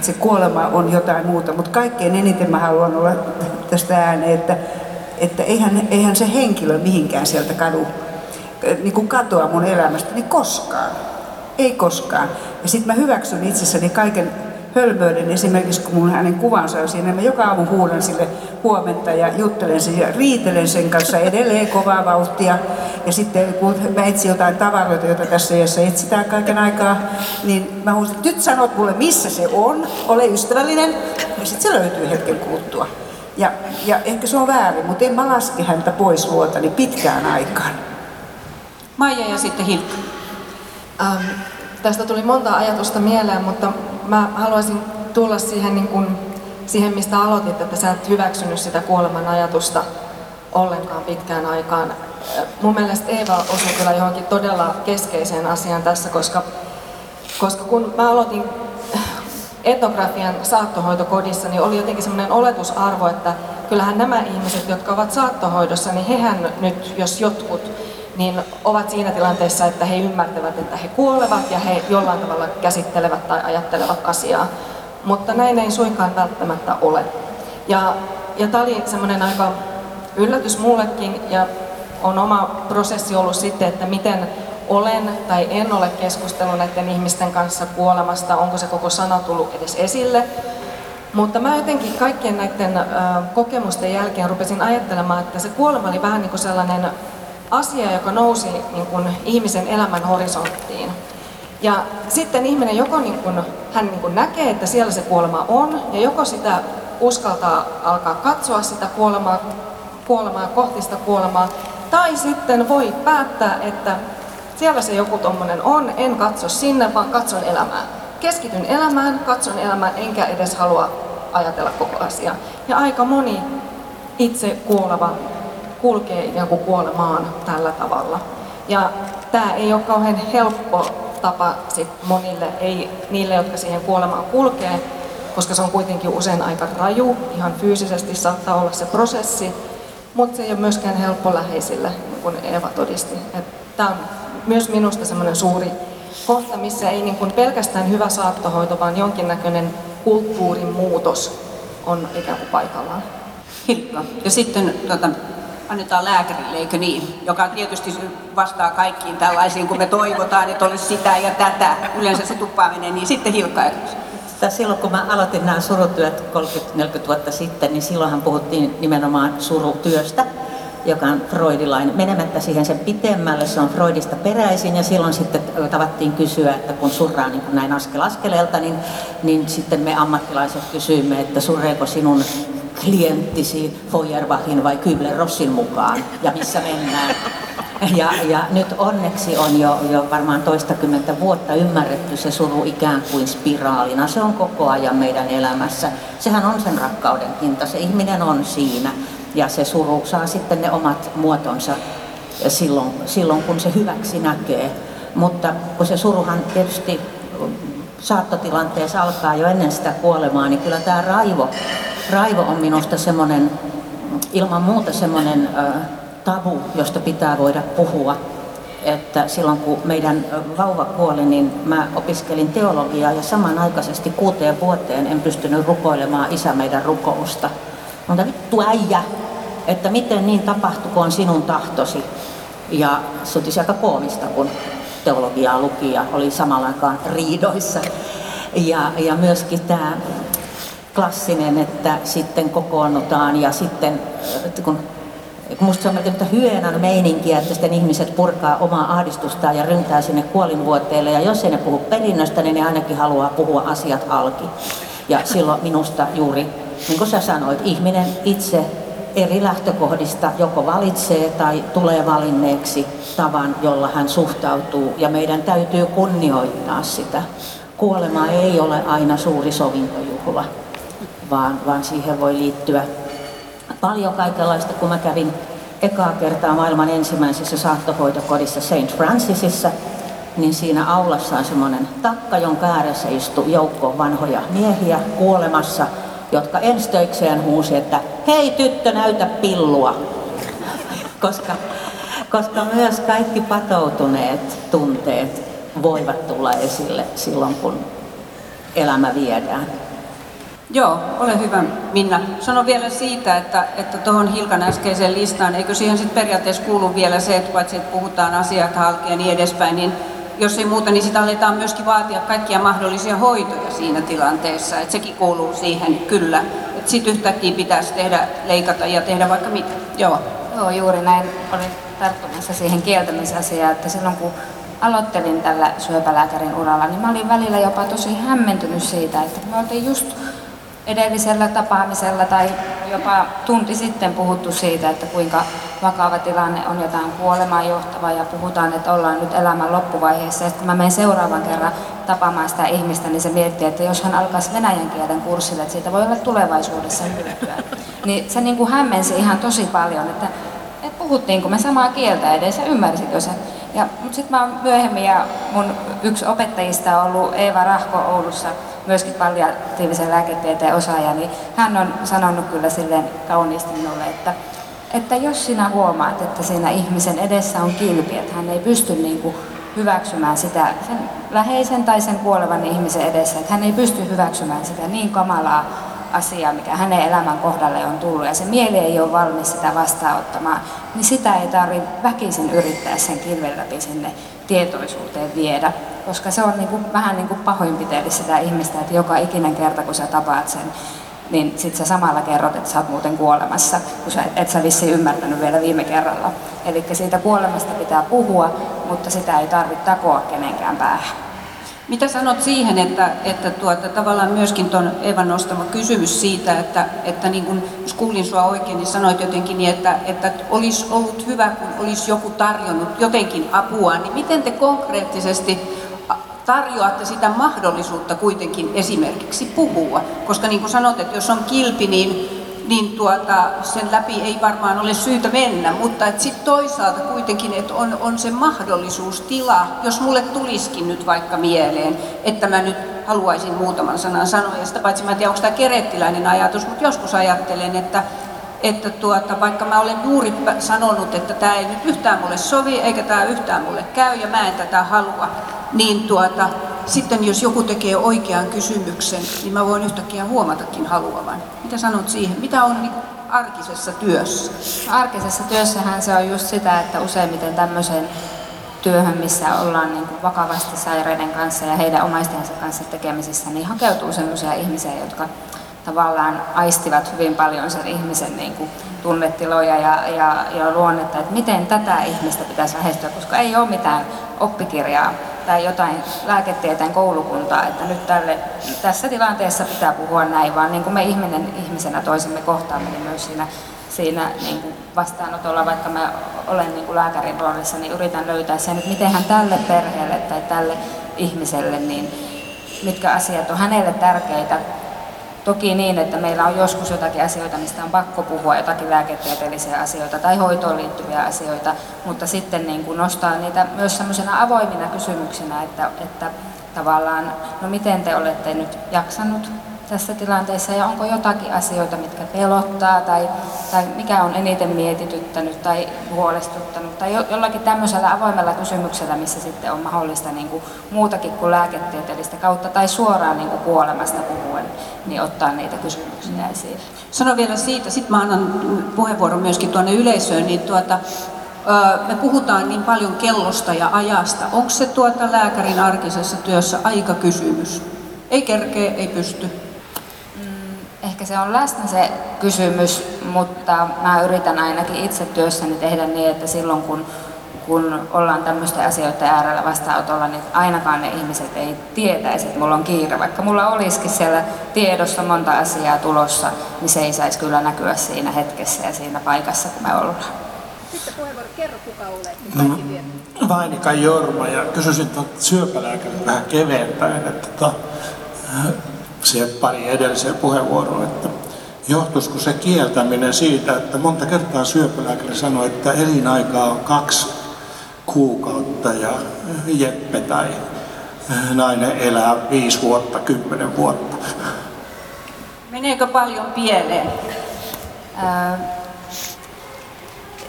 se kuolema on jotain muuta. Mutta kaikkein eniten mä haluan olla tästä ääneen, että eihän se henkilö mihinkään sieltä katoa mun elämästäni koskaan. Ei koskaan. Ja sitten mä hyväksyn itsessäni kaiken hölmöilin esimerkiksi, kun mun hänen kuvansa on siinä. Mä joka aamu huudan sille huomenta ja juttelen sen ja riitelen sen kanssa edelleen kovaa vauhtia. Ja sitten kun mä etsin jotain tavaroita, joita tässä iässä etsitään kaiken aikaa, niin mä huusin, että nyt sanot mulle missä se on, ole ystävällinen, ja sitten se löytyy hetken kuluttua. Ja ehkä se on väärin, mutta en mä laske häntä pois luotani pitkään aikaan. Maija ja sitten Hilkka. Tästä tuli monta ajatusta mieleen, mutta mä haluaisin tulla siihen, niin kun, siihen mistä aloitit, että sä et hyväksynyt sitä kuoleman ajatusta ollenkaan pitkään aikaan. Mun mielestä Eeva osui kyllä johonkin todella keskeiseen asiaan tässä, koska kun mä aloitin etnografian saattohoitokodissa, niin oli jotenkin semmoinen oletusarvo, että kyllähän nämä ihmiset, jotka ovat saattohoidossa, niin hehän nyt, jos jotkut, niin ovat siinä tilanteessa, että he ymmärtävät, että he kuolevat ja he jollain tavalla käsittelevät tai ajattelevat asiaa. Mutta näin ei suinkaan välttämättä ole. Ja tämä oli semmoinen aika yllätys mullekin ja on oma prosessi ollut sitten, että miten olen tai en ole keskustellut näiden ihmisten kanssa kuolemasta, onko se koko sana tullut edes esille. Mutta mä jotenkin kaikkien näiden kokemusten jälkeen rupesin ajattelemaan, että se kuolema oli vähän niin kuin sellainen asia, joka nousi niin kuin ihmisen elämän horisonttiin. Ja sitten ihminen joko niin kuin, hän niin kuin näkee, että siellä se kuolema on, ja joko sitä uskaltaa alkaa katsoa sitä kuolemaa kohti sitä kuolemaa, tai sitten voi päättää, että siellä se joku tommonen on, en katso sinne, vaan katson elämään. Keskityn elämään, katson elämään, enkä edes halua ajatella koko asiaa. Ja aika moni itse kuoleva kulkee ikään kuin kuolemaan tällä tavalla. Ja tämä ei ole kauhean helppo tapa sit monille, ei niille, jotka siihen kuolemaan kulkee, koska se on kuitenkin usein aika raju, ihan fyysisesti saattaa olla se prosessi, mutta se ei ole myöskään helppo läheisille, niin kuin Eeva todisti. Tämä on myös minusta semmoinen suuri kohta, missä ei niin kuin pelkästään hyvä saattohoito, vaan jonkinnäköinen kulttuurin muutos on ikään kuin paikallaan. Hilkka. Ja sitten annetaan lääkärille, eikö niin? Joka tietysti vastaa kaikkiin tällaisiin, kun me toivotaan, että olisi sitä ja tätä. Yleensä se tuppaa menee, niin sitten Hilkka. Silloin kun mä aloitin nämä surutyöt 30-40 vuotta sitten, niin silloinhan puhuttiin nimenomaan surutyöstä, joka on freudilainen. Menemättä siihen sen pitemmälle, se on Freudista peräisin, ja silloin sitten tavattiin kysyä, että kun surraa niin kuin näin askel askeleelta, niin sitten me ammattilaiset kysyimme, että surreeko sinun klienttisi Feuerbachin vai Kübler-Rossin mukaan, ja missä mennään. Ja nyt onneksi on jo varmaan toistakymmentä vuotta ymmärretty se suru ikään kuin spiraalina. Se on koko ajan meidän elämässä. Sehän on sen rakkauden hinta, se ihminen on siinä. Ja se suru saa sitten ne omat muotonsa silloin, kun se hyväksi näkee. Mutta kun se suruhan tietysti saattotilanteessa alkaa jo ennen sitä kuolemaa, niin kyllä tämä raivo on minusta semmoinen, ilman muuta semmoinen tabu, josta pitää voida puhua. Että silloin kun meidän vauva kuoli, niin mä opiskelin teologiaa ja samanaikaisesti 6 vuoteen en pystynyt rukoilemaan Isä meidän rukousta. Mutta vittu äijä, että miten niin tapahtukoon sinun tahtosi. Ja se oli aika koomista, kun teologiaa luki ja oli samallaan riidoissa. Ja myöskin tämä klassinen, että sitten kokoonnutaan ja sitten, kun musta se on melkein hyenan meininkiä, että sitten ihmiset purkaa omaa ahdistustaan ja ryntää sinne kuolinvuoteille. Ja jos ei ne puhu perinnöstä, niin ne ainakin haluaa puhua asiat halki. Ja silloin minusta juuri, niin kuin sä sanoit, ihminen itse eri lähtökohdista joko valitsee tai tulee valinneeksi tavan, jolla hän suhtautuu, ja meidän täytyy kunnioittaa sitä. Kuolema ei ole aina suuri sovintojuhla, vaan siihen voi liittyä paljon kaikenlaista. Kun mä kävin ekaa kertaa maailman ensimmäisessä saattohoitokodissa St. Francisissa, niin siinä aulassa on semmoinen takka, jonka ääressä istui joukko vanhoja miehiä kuolemassa, jotka enstöikseen huusi, että hei tyttö, näytä pillua, koska myös kaikki patoutuneet tunteet voivat tulla esille silloin, kun elämä viedään. Joo, ole hyvä Minna. Sano vielä siitä, että tuohon Hilkan äskeiseen listaan, eikö siihen sitten periaatteessa kuulu vielä se, että paitsi että puhutaan asiat halki ja niin edespäin, niin jos ei muuta, niin sitä aletaan myöskin vaatia kaikkia mahdollisia hoitoja siinä tilanteessa. Et sekin kuuluu siihen kyllä. Sitten yhtäkkiä pitäisi leikata ja tehdä vaikka mitä. Joo, juuri näin olin tarttumassa siihen kieltämisasiaan, että silloin kun aloittelin tällä syöpälääkärin uralla, niin mä olin välillä jopa tosi hämmentynyt siitä, että me oltiin just edellisellä tapaamisella tai jopa tunti sitten puhuttu siitä, että kuinka vakava tilanne on jotain kuolemaan johtava ja puhutaan, että ollaan nyt elämän loppuvaiheessa. Ja kun mä menen seuraavan kerran tapaamaan sitä ihmistä, niin se miettii, että jos hän alkaisi venäjän kielen kurssille, että siitä voi olla tulevaisuudessa hyötyä. Niin se niin kuin hämmensi ihan tosi paljon, että puhuttiinko me samaa kieltä edes ja ymmärsikö sen. Mutta sitten mä oon myöhemmin ja mun yksi opettajista on ollut Eeva Rahko Oulussa, myöskin palliatiivisen lääketieteen osaaja, niin hän on sanonut kyllä silleen kauniisti minulle, että jos sinä huomaat, että siinä ihmisen edessä on kilpi, että hän ei pysty niin kuin hyväksymään sitä sen läheisen tai sen kuolevan ihmisen edessä, että hän ei pysty hyväksymään sitä niin kamalaa asiaa, mikä hänen elämän kohdalle on tullut ja se mieli ei ole valmis sitä vastaanottamaan, niin sitä ei tarvitse väkisin yrittää sen kilven läpi sinne tietoisuuteen viedä, koska se on niin kuin, vähän niin kuin pahoinpitellä sitä ihmistä, että joka ikinen kerta kun sä tapaat sen, niin sit sä samalla kerrot, että sä oot muuten kuolemassa, kun sä et sä vissiin ymmärtänyt vielä viime kerralla. Eli siitä kuolemasta pitää puhua, mutta sitä ei tarvitse takoa kenenkään päähän. Mitä sanot siihen, että tavallaan myöskin tuon Eevan nostama kysymys siitä, että niin kun, jos kuulin sinua oikein, niin sanoit jotenkin, että olisi ollut hyvä, kun olisi joku tarjonnut jotenkin apua, niin miten te konkreettisesti tarjoatte sitä mahdollisuutta kuitenkin esimerkiksi puhua? Koska niin kuin sanot, että jos on kilpi, niin sen läpi ei varmaan ole syytä mennä, mutta sitten toisaalta kuitenkin, että on se mahdollisuustila, jos mulle tulisikin nyt vaikka mieleen, että mä nyt haluaisin muutaman sanan sanoa, ja sitä paitsi mä en tiedä, onko tämä kerettiläinen ajatus, mutta joskus ajattelen, että vaikka mä olen juuri sanonut, että tämä ei nyt yhtään mulle sovi, eikä tämä yhtään mulle käy, ja mä en tätä halua, niin sitten jos joku tekee oikean kysymyksen, niin mä voin yhtäkkiä huomatakin haluavan. Mitä sanot siihen? Mitä on niin arkisessa työssä? Arkisessa työssähän se on just sitä, että useimmiten tämmöiseen työhön, missä ollaan niin kuin vakavasti sairaiden kanssa ja heidän omaistensa kanssa tekemisissä, niin hakeutuu semmoisia ihmisiä, jotka tavallaan aistivat hyvin paljon sen ihmisen niin kuin tunnetiloja ja luonnetta, että miten tätä ihmistä pitäisi lähestyä, koska ei ole mitään oppikirjaa tai jotain lääketieteen koulukuntaa, että nyt tässä tilanteessa pitää puhua näin, vaan niin kuin me ihmisenä toisemme kohtaamme, niin myös siinä niin kuin vastaanotolla, vaikka mä olen niin kuin lääkärin roolissa, niin yritän löytää sen, että mitenhän tälle perheelle tai tälle ihmiselle, niin mitkä asiat on hänelle tärkeitä. Toki niin, että meillä on joskus jotakin asioita, mistä on pakko puhua, jotakin lääketieteellisiä asioita tai hoitoon liittyviä asioita, mutta sitten niin kuin nostaa niitä myös semmoisena avoimina kysymyksinä, että tavallaan, no miten te olette nyt jaksanut tässä tilanteessa ja onko jotakin asioita, mitkä pelottaa tai mikä on eniten mietityttänyt tai huolestuttanut tai jollakin tämmöisellä avoimella kysymyksellä, missä sitten on mahdollista niin kuin muutakin kuin lääketieteellistä kautta tai suoraan niin kuin kuolemasta puhuen, niin ottaa niitä kysymyksiä esiin. Sano vielä siitä, sitten mä annan puheenvuoron myöskin tuonne yleisöön, niin me puhutaan niin paljon kellosta ja ajasta. Onko se lääkärin arkisessa työssä aikakysymys? Ei kerkeä, ei pysty. Ehkä se on läsnä se kysymys, mutta mä yritän ainakin itse työssäni tehdä niin, että silloin kun ollaan tämmöisten asioiden äärellä vastaanotolla, niin ainakaan ne ihmiset ei tietäisi, että mulla on kiire. Vaikka mulla olisikin siellä tiedossa monta asiaa tulossa, niin se ei saisi kyllä näkyä siinä hetkessä ja siinä paikassa, kun me ollaan. Sitten puheenvuoro, kerro kuka olet, niin kaikki viettä. Vainika Jorma, ja kysyisin syöpälääkärin vähän keventäen, että siihen pari edelliseen puheenvuoroon, että johtuisiko se kieltäminen siitä, että monta kertaa syöpälääkäri sanoi, että elinaikaa on 2 kuukautta ja Jeppe tai nainen elää 5 vuotta, 10 vuotta. Meneekö paljon pieleen?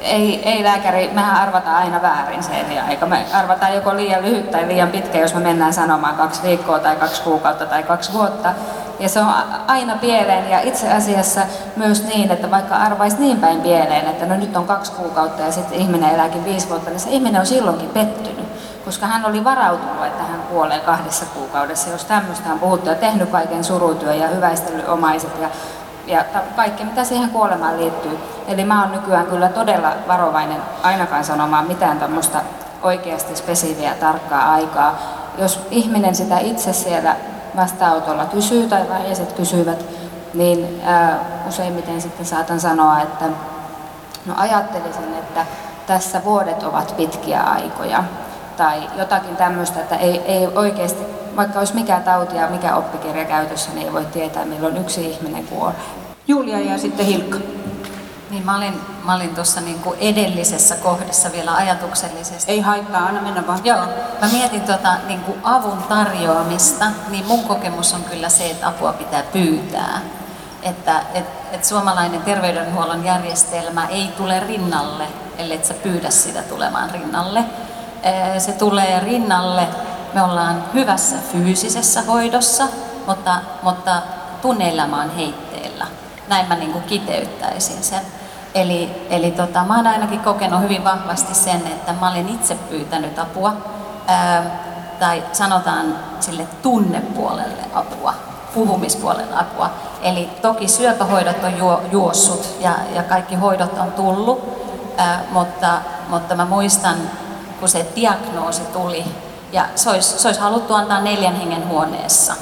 Ei lääkäri, mehän arvataan aina väärin se elinaika. Me arvataan joko liian lyhyt tai liian pitkä, jos me mennään sanomaan 2 viikkoa tai 2 kuukautta tai 2 vuotta. Ja se on aina pieleen ja itse asiassa myös niin, että vaikka arvaisi niin päin pieleen, että no nyt on 2 kuukautta ja sitten ihminen elääkin 5 vuotta, niin se ihminen on silloinkin pettynyt. koska hän oli varautunut, että hän kuolee 2 kuukaudessa, jos tämmöistä on puhuttu, ja tehnyt kaiken surutyö ja hyväistellyt omaiset ja kaikki, mitä siihen kuolemaan liittyy. Eli mä oon nykyään kyllä todella varovainen ainakaan sanomaan mitään tämmöistä oikeasti spesifiä tarkkaa aikaa. Jos ihminen sitä itse siellä vastaanotolla kysyy tai vähäiset kysyvät, niin useimmiten sitten saatan sanoa, että no ajattelisin, että tässä vuodet ovat pitkiä aikoja tai jotakin tämmöistä, että ei oikeasti, vaikka olisi mikä tauti ja mikä oppikirja käytössä, niin ei voi tietää, milloin yksi ihminen kuolee. Julia ja sitten Hilkka. Niin mä olin tuossa niinku edellisessä kohdassa vielä ajatuksellisesti. Ei haittaa, aina mennä vaan. Joo, mä mietin niinku avun tarjoamista, niin mun kokemus on kyllä se, että apua pitää pyytää. Että suomalainen terveydenhuollon järjestelmä ei tule rinnalle, ellei sä pyydä sitä tulemaan rinnalle. Se tulee rinnalle, me ollaan hyvässä fyysisessä hoidossa, mutta tunneelämä on heitteillä. Näin mä niinku kiteyttäisin sen. Eli mä oon ainakin kokenut hyvin vahvasti sen, että mä olen itse pyytänyt apua, tai sanotaan sille tunnepuolelle apua, puhumispuolelle apua. Eli toki syöpähoidot on juossut ja kaikki hoidot on tullut, mutta mä muistan, kun se diagnoosi tuli, ja se olisi haluttu antaa 4 hengen huoneessa.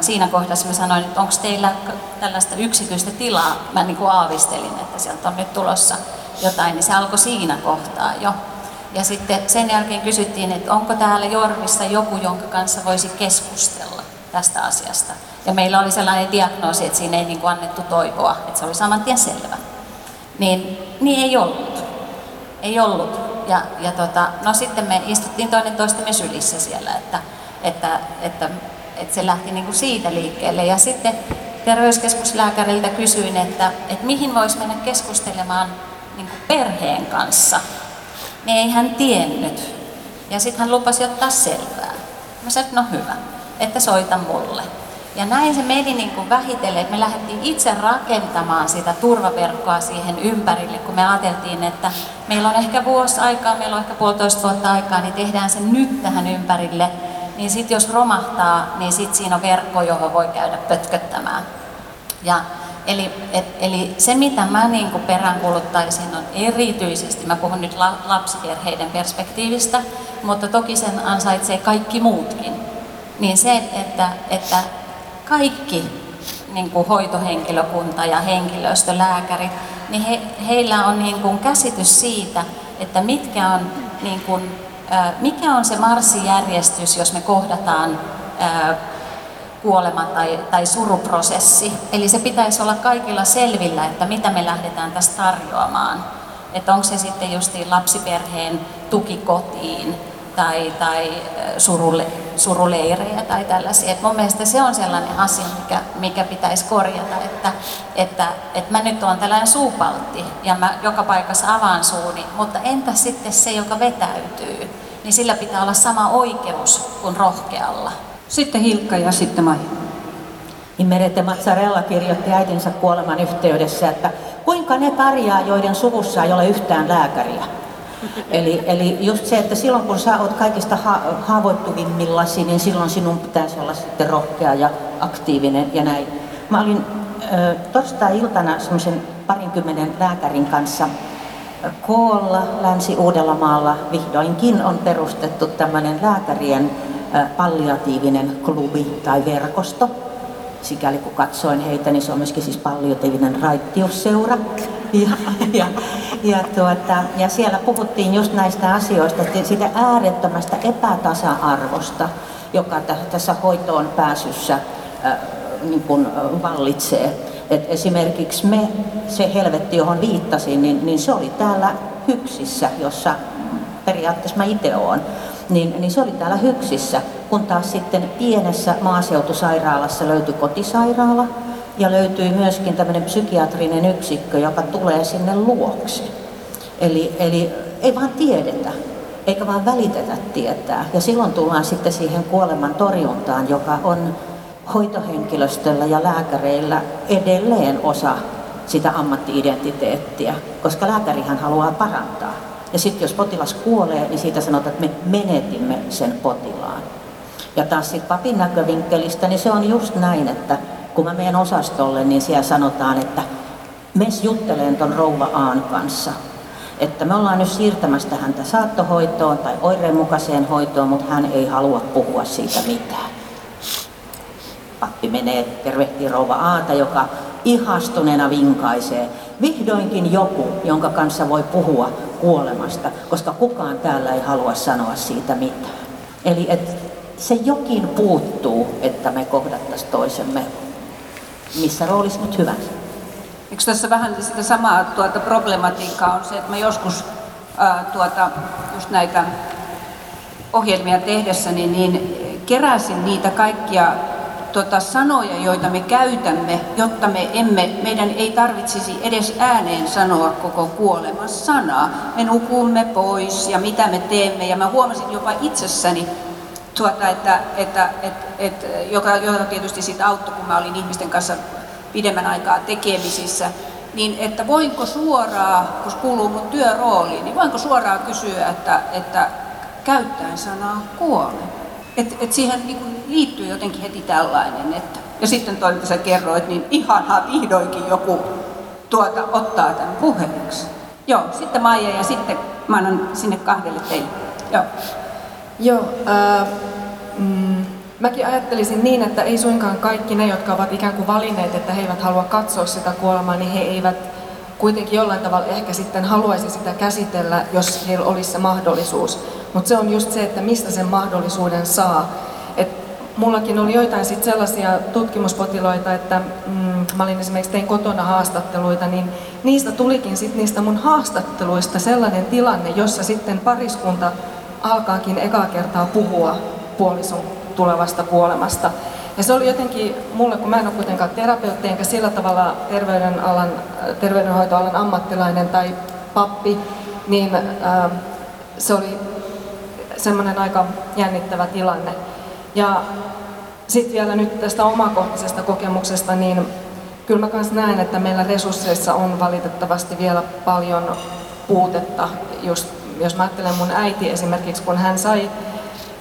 Siinä kohdassa mä sanoin, että onko teillä tällaista yksityistä tilaa, mä niin kuin aavistelin, että sieltä on nyt tulossa jotain, niin se alkoi siinä kohtaa jo. Ja sitten sen jälkeen kysyttiin, että onko täällä Jorvissa joku, jonka kanssa voisi keskustella tästä asiasta. Ja meillä oli sellainen diagnoosi, että siinä ei niin kuin annettu toivoa, että se oli saman tien selvä. Niin ei ollut. Ei ollut. No sitten me istuttiin toinen toistemme sylissä siellä, että se lähti niin kuin siitä liikkeelle. Ja sitten terveyskeskuslääkäriltä kysyin, että mihin voisi mennä keskustelemaan niin kuin perheen kanssa. Me ei hän tiennyt. Ja sitten hän lupasi ottaa selvää. Mä sanoin, että no hyvä, että soita mulle. Ja näin se meni niin kuin vähitellen, että me lähdettiin itse rakentamaan sitä turvaverkkoa siihen ympärille, kun me ajateltiin, että meillä on ehkä vuosi aikaa, meillä on ehkä 1,5 vuotta aikaa, niin tehdään se nyt tähän ympärille. Niin sitten jos romahtaa, niin sitten siinä on verkko, johon voi käydä pötköttämään. Eli se, mitä mä niin kuin peräänkuluttaisin, on erityisesti, mä puhun nyt lapsiperheiden perspektiivistä, mutta toki sen ansaitsee kaikki muutkin, niin se, että kaikki niin kuin hoitohenkilökunta ja henkilöstö, lääkärit, niin heillä on niin kuin käsitys siitä, että mitkä on niin kuin, mikä on se marssijärjestys, jos me kohdataan kuolema tai suruprosessi. Eli se pitäisi olla kaikilla selvillä, että mitä me lähdetään tästä tarjoamaan. Että onko se sitten justiin lapsiperheen tuki kotiin tai suruleirejä tai tällaisia. Et mun mielestä se on sellainen asia, mikä pitäisi korjata, että mä nyt oon tällainen suupaltti ja mä joka paikassa avaan suuni, mutta entä sitten se, joka vetäytyy, niin sillä pitää olla sama oikeus kuin rohkealla. Sitten Hilkka ja sitten Maija. Merete Mazzarella kirjoitti äitinsä kuoleman yhteydessä, että kuinka ne pärjää, joiden suvussa ei ole yhtään lääkäriä. Eli just se, että silloin kun sä oot kaikista haavoittuvimmillasi, niin silloin sinun pitäisi olla sitten rohkea ja aktiivinen ja näin. Mä olin torstai-iltana semmoisen 20 lääkärin kanssa koolla Länsi-Uudellamaalla. Vihdoinkin on perustettu tämmöinen lääkärien palliatiivinen klubi tai verkosto. Sikäli kun katsoin heitä, niin se on myöskin siis palliatiivinen raittiusseura. Ja siellä puhuttiin just näistä asioista, siitä äärettömästä epätasa-arvosta, joka tässä hoitoon pääsyssä niin kuin vallitsee. Et esimerkiksi se helvetti, johon viittasin, niin se oli täällä HYKSissä, jossa periaatteessa mä itse olen. Niin se oli täällä HYKSissä, kun taas sitten pienessä maaseutusairaalassa löytyi kotisairaala ja löytyi myöskin tämmöinen psykiatrinen yksikkö, joka tulee sinne luokse. Eli ei vaan tiedetä, eikä vaan välitetä tietää. Ja silloin tullaan sitten siihen kuoleman torjuntaan, joka on hoitohenkilöstöllä ja lääkäreillä edelleen osa sitä ammatti-identiteettiä, koska lääkärihän haluaa parantaa. Ja sitten jos potilas kuolee, niin siitä sanotaan, että me menetimme sen potilaan. Ja taas sitten papin näkövinkkelistä, niin se on just näin, että kun mä menen osastolle, niin siellä sanotaan, että mes jutteleen ton rouva Aan kanssa. Että me ollaan nyt siirtämästä häntä saattohoitoon tai oireenmukaiseen hoitoon, mutta hän ei halua puhua siitä mitään. Pappi menee, tervehtii rouva Aata, joka ihastuneena vinkaisee. Vihdoinkin joku, jonka kanssa voi puhua kuolemasta, koska kukaan täällä ei halua sanoa siitä mitään. Eli et se jokin puuttuu, että me kohdattaisiin toisemme, missä roolissa nyt hyvänsä. Eikö tässä vähän sitä samaa problematiikkaa on se, että mä joskus just näitä ohjelmia tehdessäni niin keräsin niitä kaikkia sanoja, joita me käytämme, jotta meidän ei tarvitsisi edes ääneen sanoa koko kuoleman sanaa. Me nukumme pois ja mitä me teemme, ja mä huomasin jopa itsessäni, joka tietysti sit auttoi, kun mä olin ihmisten kanssa pidemmän aikaa tekemisissä, niin että voinko suoraan, kun kuuluu mun työrooliin, niin voinko suoraan kysyä, että käyttäen sanaa kuole. Et siihen niin liittyy jotenkin heti tällainen, että ja sitten toi, mitä sä kerroit, niin ihanaa vihdoinkin joku ottaa tämän puheeksi. Joo, sitten Maija ja sitten mä annan sinne kahdelle teille. Mäkin ajattelisin niin, että ei suinkaan kaikki ne, jotka ovat ikään kuin valinneet, että he eivät halua katsoa sitä kuolemaa, niin he eivät kuitenkin jollain tavalla ehkä sitten haluaisi sitä käsitellä, jos heillä olisi se mahdollisuus. Mutta se on just se, että mistä sen mahdollisuuden saa. Et mullakin oli joitain sit sellaisia tutkimuspotiloita, että mä olin esimerkiksi tein kotona haastatteluita, niin niistä tulikin sit niistä mun haastatteluista sellainen tilanne, jossa sitten pariskunta alkaakin ekaa kertaa puhua puolison tulevasta kuolemasta. Ja se oli jotenkin mulle, kun mä en ole kuitenkaan terapeutti enkä sillä tavalla terveydenhoitoalan ammattilainen tai pappi, niin se oli semmoinen aika jännittävä tilanne. Ja sitten vielä nyt tästä omakohtaisesta kokemuksesta, niin kyllä mä kans näen, että meillä resursseissa on valitettavasti vielä paljon puutetta. Jos mä ajattelen mun äiti esimerkiksi, kun hän sai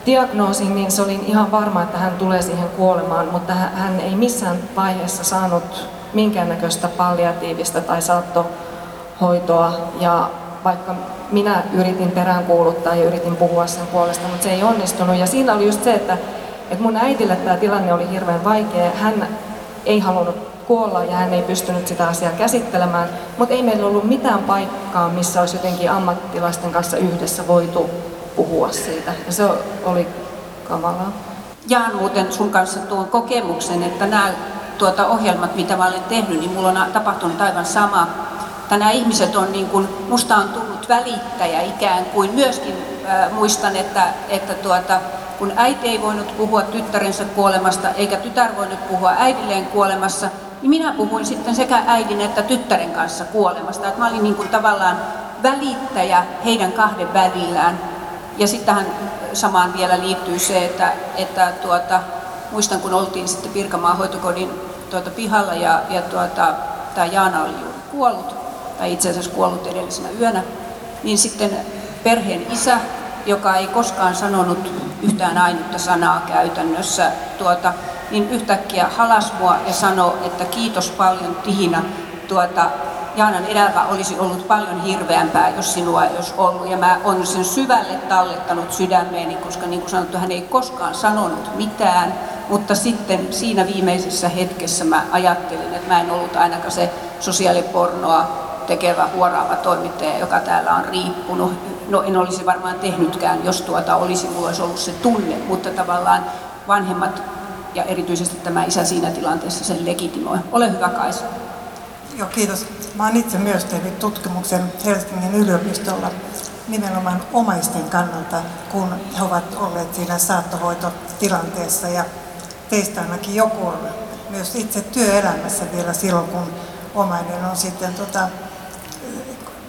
diagnoosin, niin se oli ihan varma, että hän tulee siihen kuolemaan, mutta hän ei missään vaiheessa saanut minkäännäköistä palliatiivista tai saattohoitoa. Ja vaikka minä yritin peräänkuuluttaa ja yritin puhua sen puolesta, mutta se ei onnistunut. Ja siinä oli just se, että mun äitille tämä tilanne oli hirveän vaikea. Hän ei halunnut kuolla ja hän ei pystynyt sitä asiaa käsittelemään, mutta ei meillä ollut mitään paikkaa, missä olisi jotenkin ammattilaisten kanssa yhdessä voitu puhua siitä. Ja se oli kamalaa. Jaan muuten sun kanssa tuon kokemuksen, että nämä ohjelmat, mitä mä olen tehnyt, niin mulla on tapahtunut aivan sama. Nämä ihmiset on niin kuin, musta on tullut välittäjä ikään kuin. Myöskin muistan, että kun äiti ei voinut puhua tyttärensä kuolemasta, eikä tytär voinut puhua äidilleen kuolemassa, niin minä puhuin sitten sekä äidin että tyttären kanssa kuolemasta. Että mä olin niin kuin tavallaan välittäjä heidän kahden välillään. Ja sittenhän samaan vielä liittyy se, että muistan, kun oltiin sitten Pirkanmaan hoitokodin pihalla ja tämä Jaana oli juuri kuollut, tai itse asiassa kuollut edellisenä yönä, niin sitten perheen isä, joka ei koskaan sanonut yhtään ainutta sanaa käytännössä, niin yhtäkkiä halasi mua ja sanoi, että kiitos paljon Tiina, Jaanan elämä olisi ollut paljon hirveämpää, jos sinua ei olisi ollut. Ja mä olen sen syvälle tallettanut sydämeeni, koska niin kuin sanottu, hän ei koskaan sanonut mitään. Mutta sitten siinä viimeisessä hetkessä mä ajattelin, että mä en ollut ainakaan se sosiaalipornoa tekevä huoraava toimittaja, joka täällä on riippunut. No en olisi varmaan tehnytkään, jos mulla olisi ollut se tunne, mutta tavallaan vanhemmat ja erityisesti tämä isä siinä tilanteessa sen legitimoi. Ole hyvä, Kaisa. Joo, kiitos. Mä oon itse myös tehnyt tutkimuksen Helsingin yliopistolla nimenomaan omaisten kannalta, kun he ovat olleet siinä saattohoitotilanteessa. Ja teistä ainakin joku on myös itse työelämässä vielä silloin, kun omainen on sitten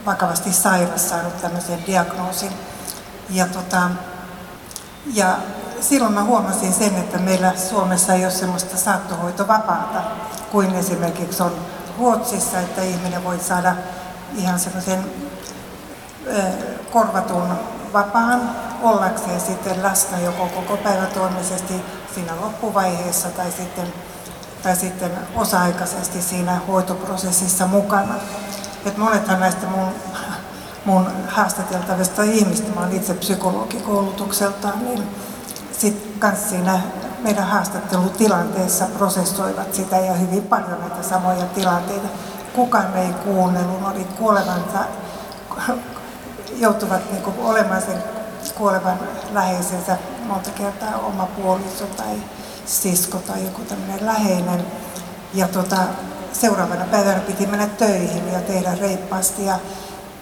vakavasti sairas, saanut tämmöisen diagnoosin. Ja silloin mä huomasin sen, että meillä Suomessa ei ole semmoista saattohoitovapaata kuin esimerkiksi on Ruotsissa, että ihminen voi saada ihan semmoisen korvatun vapaan ollakseen sitten läsnä joko kokopäivätoimisesti siinä loppuvaiheessa tai sitten osa-aikaisesti siinä hoitoprosessissa mukana. Et monethan näistä mun haastateltavista ihmistä, mä olen itse psykologikoulutukseltaan, niin sitten kans siinä meidän haastattelutilanteessa prosessoivat sitä ja hyvin paljon näitä samoja tilanteita. Kukaan ei kuunnellut, oli kuolevansa, joutuvat niinku olemaan sen kuolevan läheisensä monta kertaa oma puoliso tai sisko tai joku tämmöinen läheinen. Ja seuraavana päivänä piti mennä töihin ja tehdä reippaasti.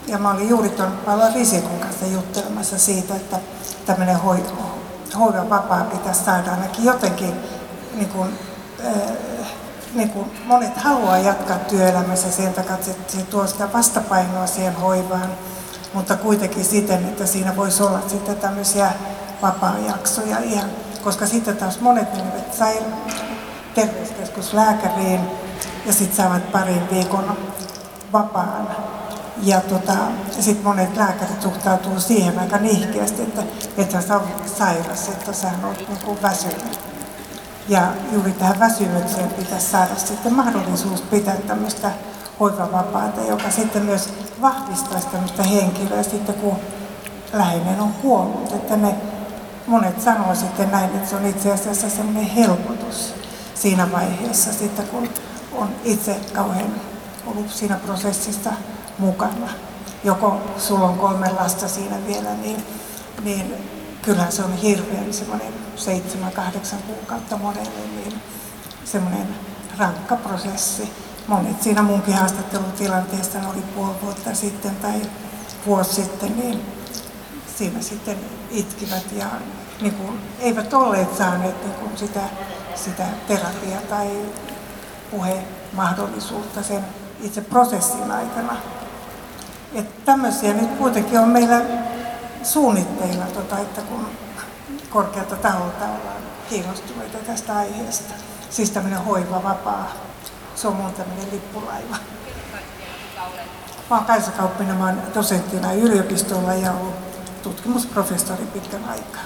Ja mä olin juuri tuon Paula Risikon kanssa juttelemassa siitä, että tämmöinen hoivavapaa pitäisi saada ainakin jotenkin, niin kuin monet haluaa jatkaa työelämässä sen takia, että se tuo sitä vastapainoa siihen hoivaan, mutta kuitenkin siten, että siinä voisi olla sitten tämmöisiä vapaajaksoja ihan, koska sitten taas monet menevät terveyskeskuslääkäriin ja sitten saavat parin viikon vapaan. Ja sitten monet lääkärit suhtautuu siihen aika nihkeästi, että ethän sä olet sairas, että sähän olet niinku väsynyt. Ja juuri tähän väsymykseen pitäisi saada sitten mahdollisuus pitää tämmöistä hoivavapaata, joka sitten myös vahvistaisi tämmöistä henkilöä sitten, kun läheinen on kuollut. Että ne monet sanoo sitten näin, että se on itse asiassa semmoinen helpotus siinä vaiheessa sitten, kun on itse kauhean ollut siinä prosessissa mukana. Joko sulla on 3 lasta siinä vielä, niin kyllähän se on hirveän semmoinen 7-8 kuukautta monelle, niin semmoinen rankka prosessi. Monet siinä munkin haastattelutilanteessa oli puoli vuotta sitten tai vuosi sitten, niin siinä sitten itkivät ja niin kuin eivät olleet saaneet niin kuin sitä terapiaa tai puhemahdollisuutta sen itse prosessin aikana. Että tämmöisiä nyt kuitenkin on meillä suunnitteilla, että kun korkealta taholta ollaan kiinnostuneita tästä aiheesta. Siis tämmöinen hoivavapaa, se on mun tämmöinen lippulaiva. Mä oon Kaisa Kauppinen, mä oon dosenttina yliopistolla ja ollut tutkimusprofessori pitkän aikaa.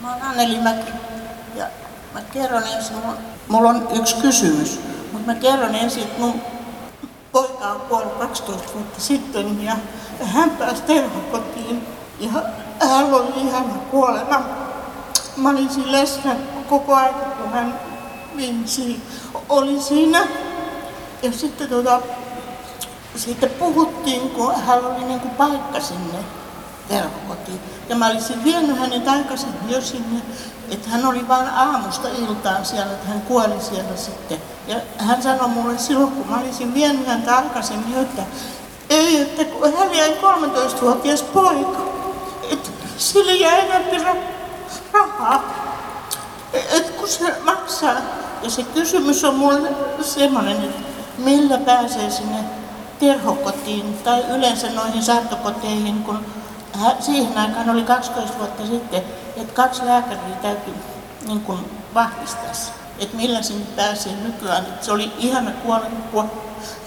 Mä oon Anneli Mäki ja mä kerron ensin, mulla on yksi kysymys, mutta mä kerron ensin, että mun poika on kuollut 12 vuotta sitten ja hän pääsi Terhokotiin ja hän oli ihana kuolema. Mä olisin läsnä koko ajan, kun hän viimeisiin oli siinä. Ja sitten siitä puhuttiin, kun hän oli niin kuin paikka sinne Terhokotiin. Ja mä olisin vienyt hänet aikaisemmin jo sinne, että hän oli vain aamusta iltaan siellä, että hän kuoli siellä sitten. Ja hän sanoi mulle silloin, kun mä olisin vienyt häntä aikaisemmin, että ei, että kun hän jäi 13-vuotias poika, että sille jäi enemmän rahaa, että kun se maksaa. Ja se kysymys on mulle semmoinen, että millä pääsee sinne Terhokotiin tai yleensä noihin saattokoteihin, kun siihen aikaan oli 12 vuotta sitten, että 2 lääkäriä täytyy niin kuin vahvistaa se, että millä sinne pääsee nykyään. Että se oli ihana kuolema,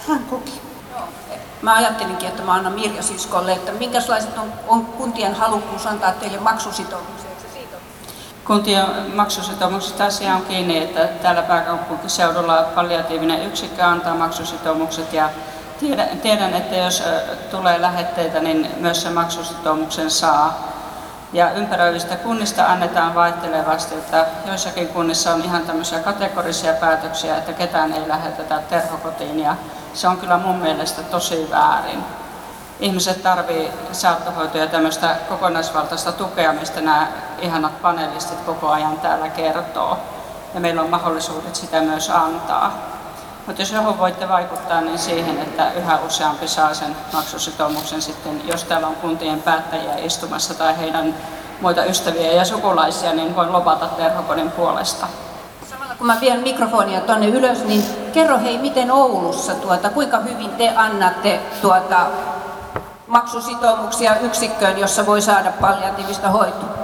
hän koki. Mä ajattelinkin, että mä annan Mirja Siskolle, että minkälaiset on kuntien halukkuus antaa teille maksusitoumuksia? Kuntien maksusitoumuksista asia on kiinni, että täällä pääkaupunkiseudulla palliatiivinen yksikkö antaa maksusitoumukset ja tiedän, että jos tulee lähetteitä, niin myös se maksusitoumuksen saa. Ja ympäröivistä kunnista annetaan vaihtelevasti, että joissakin kunnissa on ihan tämmöisiä kategorisia päätöksiä, että ketään ei lähetetä Terhokotiin ja se on kyllä mun mielestä tosi väärin. Ihmiset tarvii saattohoitoja ja tämmöistä kokonaisvaltaista tukea, mistä nämä ihanat panelistit koko ajan täällä kertoo ja meillä on mahdollisuudet sitä myös antaa. Mutta jos johon voitte vaikuttaa, niin siihen, että yhä useampi saa sen maksusitoumuksen sitten, jos täällä on kuntien päättäjiä istumassa tai heidän muita ystäviä ja sukulaisia, niin voin lobata Terhokodin puolesta. Samalla kun mä vien mikrofonia tuonne ylös, niin kerro hei, miten Oulussa, kuinka hyvin te annatte maksusitoumuksia yksikköön, jossa voi saada palliatiivista hoitoa?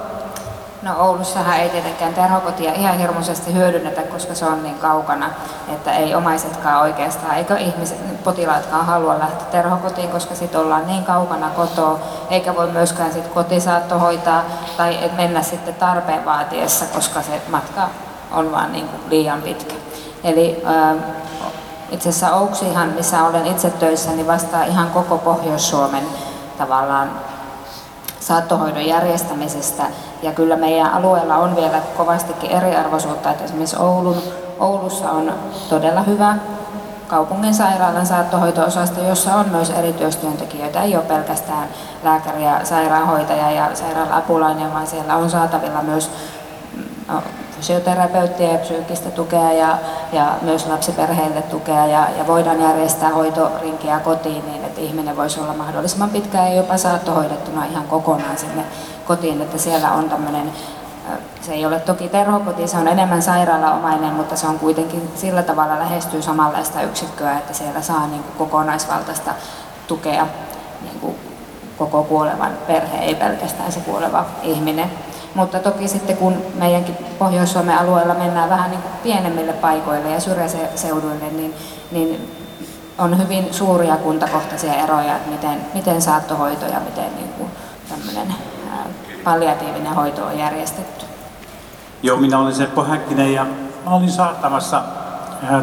No Oulussahan ei tietenkään terhokotia ihan hirmuisesti hyödynnetä, koska se on niin kaukana, että ei omaisetkaan oikeastaan, eikä ihmiset, potilaatkaan halua lähteä terhokotiin, koska sitten ollaan niin kaukana kotoa, eikä voi myöskään sit kotisaattohoitaa tai mennä sitten tarpeen vaatiessa, koska se matka on vaan niin kuin liian pitkä. Eli itse asiassa Ouksihan, missä olen itse töissä, niin vastaa ihan koko Pohjois-Suomen tavallaan saattohoidon järjestämisestä. Ja kyllä meidän alueella on vielä kovastikin eriarvoisuutta, että esimerkiksi Oulussa on todella hyvä kaupungin sairaalan saattohoito-osasto, jossa on myös erityistyöntekijöitä, ei ole pelkästään lääkäriä, sairaanhoitaja ja sairaala-apulainen, vaan siellä on saatavilla myös fysioterapeuttia ja psyykkistä tukea ja myös lapsiperheille tukea ja voidaan järjestää hoitorinkiä kotiin niin, että ihminen voisi olla mahdollisimman pitkään ja jopa saattohoidettuna ihan kokonaan sinne kotiin, että siellä on tämmöinen, se ei ole toki terhokoti, se on enemmän sairaalaomainen, mutta se on kuitenkin sillä tavalla lähestyy samanlaista yksikköä, että siellä saa niin kuin kokonaisvaltaista tukea niin kuin koko kuolevan perhe, ei pelkästään se kuoleva ihminen. Mutta toki sitten kun meidänkin Pohjois-Suomen alueella mennään vähän niin kuin pienemmille paikoille ja syrjäseuduille, niin on hyvin suuria kuntakohtaisia eroja, että miten saattohoito ja miten niin kuin tämmöinen palliatiivinen hoito on järjestetty. Joo, minä olin Seppo Häkkinen ja mä olin saattamassa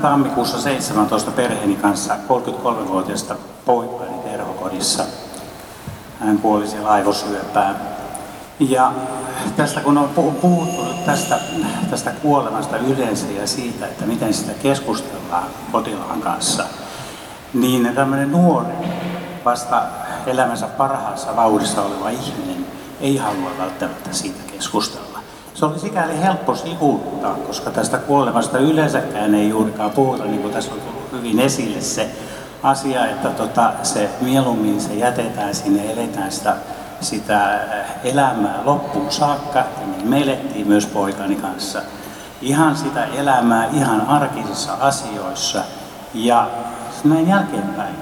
tammikuussa 17 perheeni kanssa 33-vuotiaista poikaani terhokodissa. Hän kuoli siellä aivosyöpään. Ja tästä kun on puhuttu tästä kuolemasta yleensä ja siitä, että miten sitä keskustellaan potilaan kanssa, niin tämmöinen nuori, vasta elämänsä parhaassa vauhdissa oleva ihminen ei halua välttämättä siitä keskustella. Se oli sikäli helppo sivuuttaa, koska tästä kuolemasta yleensäkään ei juurikaan puhuta, niin kuin tässä on tullut hyvin esille se asia, että se mieluummin se jätetään sinne, eletään sitä elämää loppuun saakka, ja me elettiin myös poikani kanssa. Ihan sitä elämää ihan arkisissa asioissa, ja näin jälkeenpäin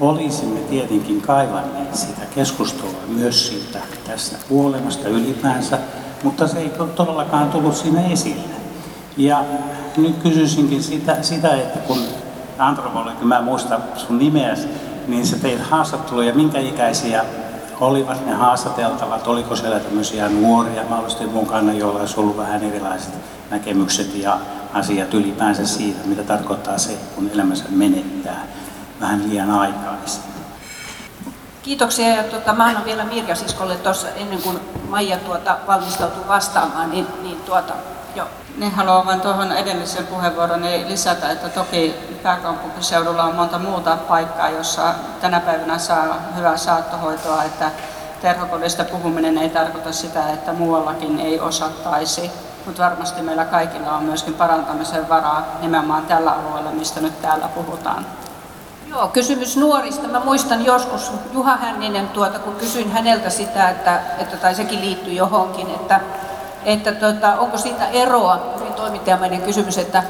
olisimme tietenkin kaivanneet sitä keskustelua myös siitä tästä kuolemasta ylipäänsä, mutta se ei todellakaan tullut siinä esille. Ja nyt kysyisinkin sitä että kun antropologi, mä muistan sun nimeäsi, niin sä teit haastatteluja, minkä ikäisiä olivat ne haastateltavat, oliko siellä tämmöisiä nuoria mahdollisesti mukana, joilla olisi ollut vähän erilaiset näkemykset ja asiat ylipäänsä siitä, mitä tarkoittaa se, kun elämänsä menettää vähän liian aikaisin. Kiitoksia. Ja mä annan vielä Mirja Siskolle tuossa ennen kuin Maija valmistautuu vastaamaan, niin. Niin haluan vain tuohon edelliseen puheenvuoroon lisätä, että toki pääkaupunkiseudulla on monta muuta paikkaa, jossa tänä päivänä saa hyvää saattohoitoa, että terhokodista puhuminen ei tarkoita sitä, että muuallakin ei osattaisi, mutta varmasti meillä kaikilla on myöskin parantamisen varaa nimenomaan tällä alueella, mistä nyt täällä puhutaan. Joo, kysymys nuorista. Mä muistan joskus Juha Hänninen, kun kysyin häneltä sitä, että tai sekin liittyy johonkin, että onko siitä eroa, hyvin toimittajamainen kysymys, että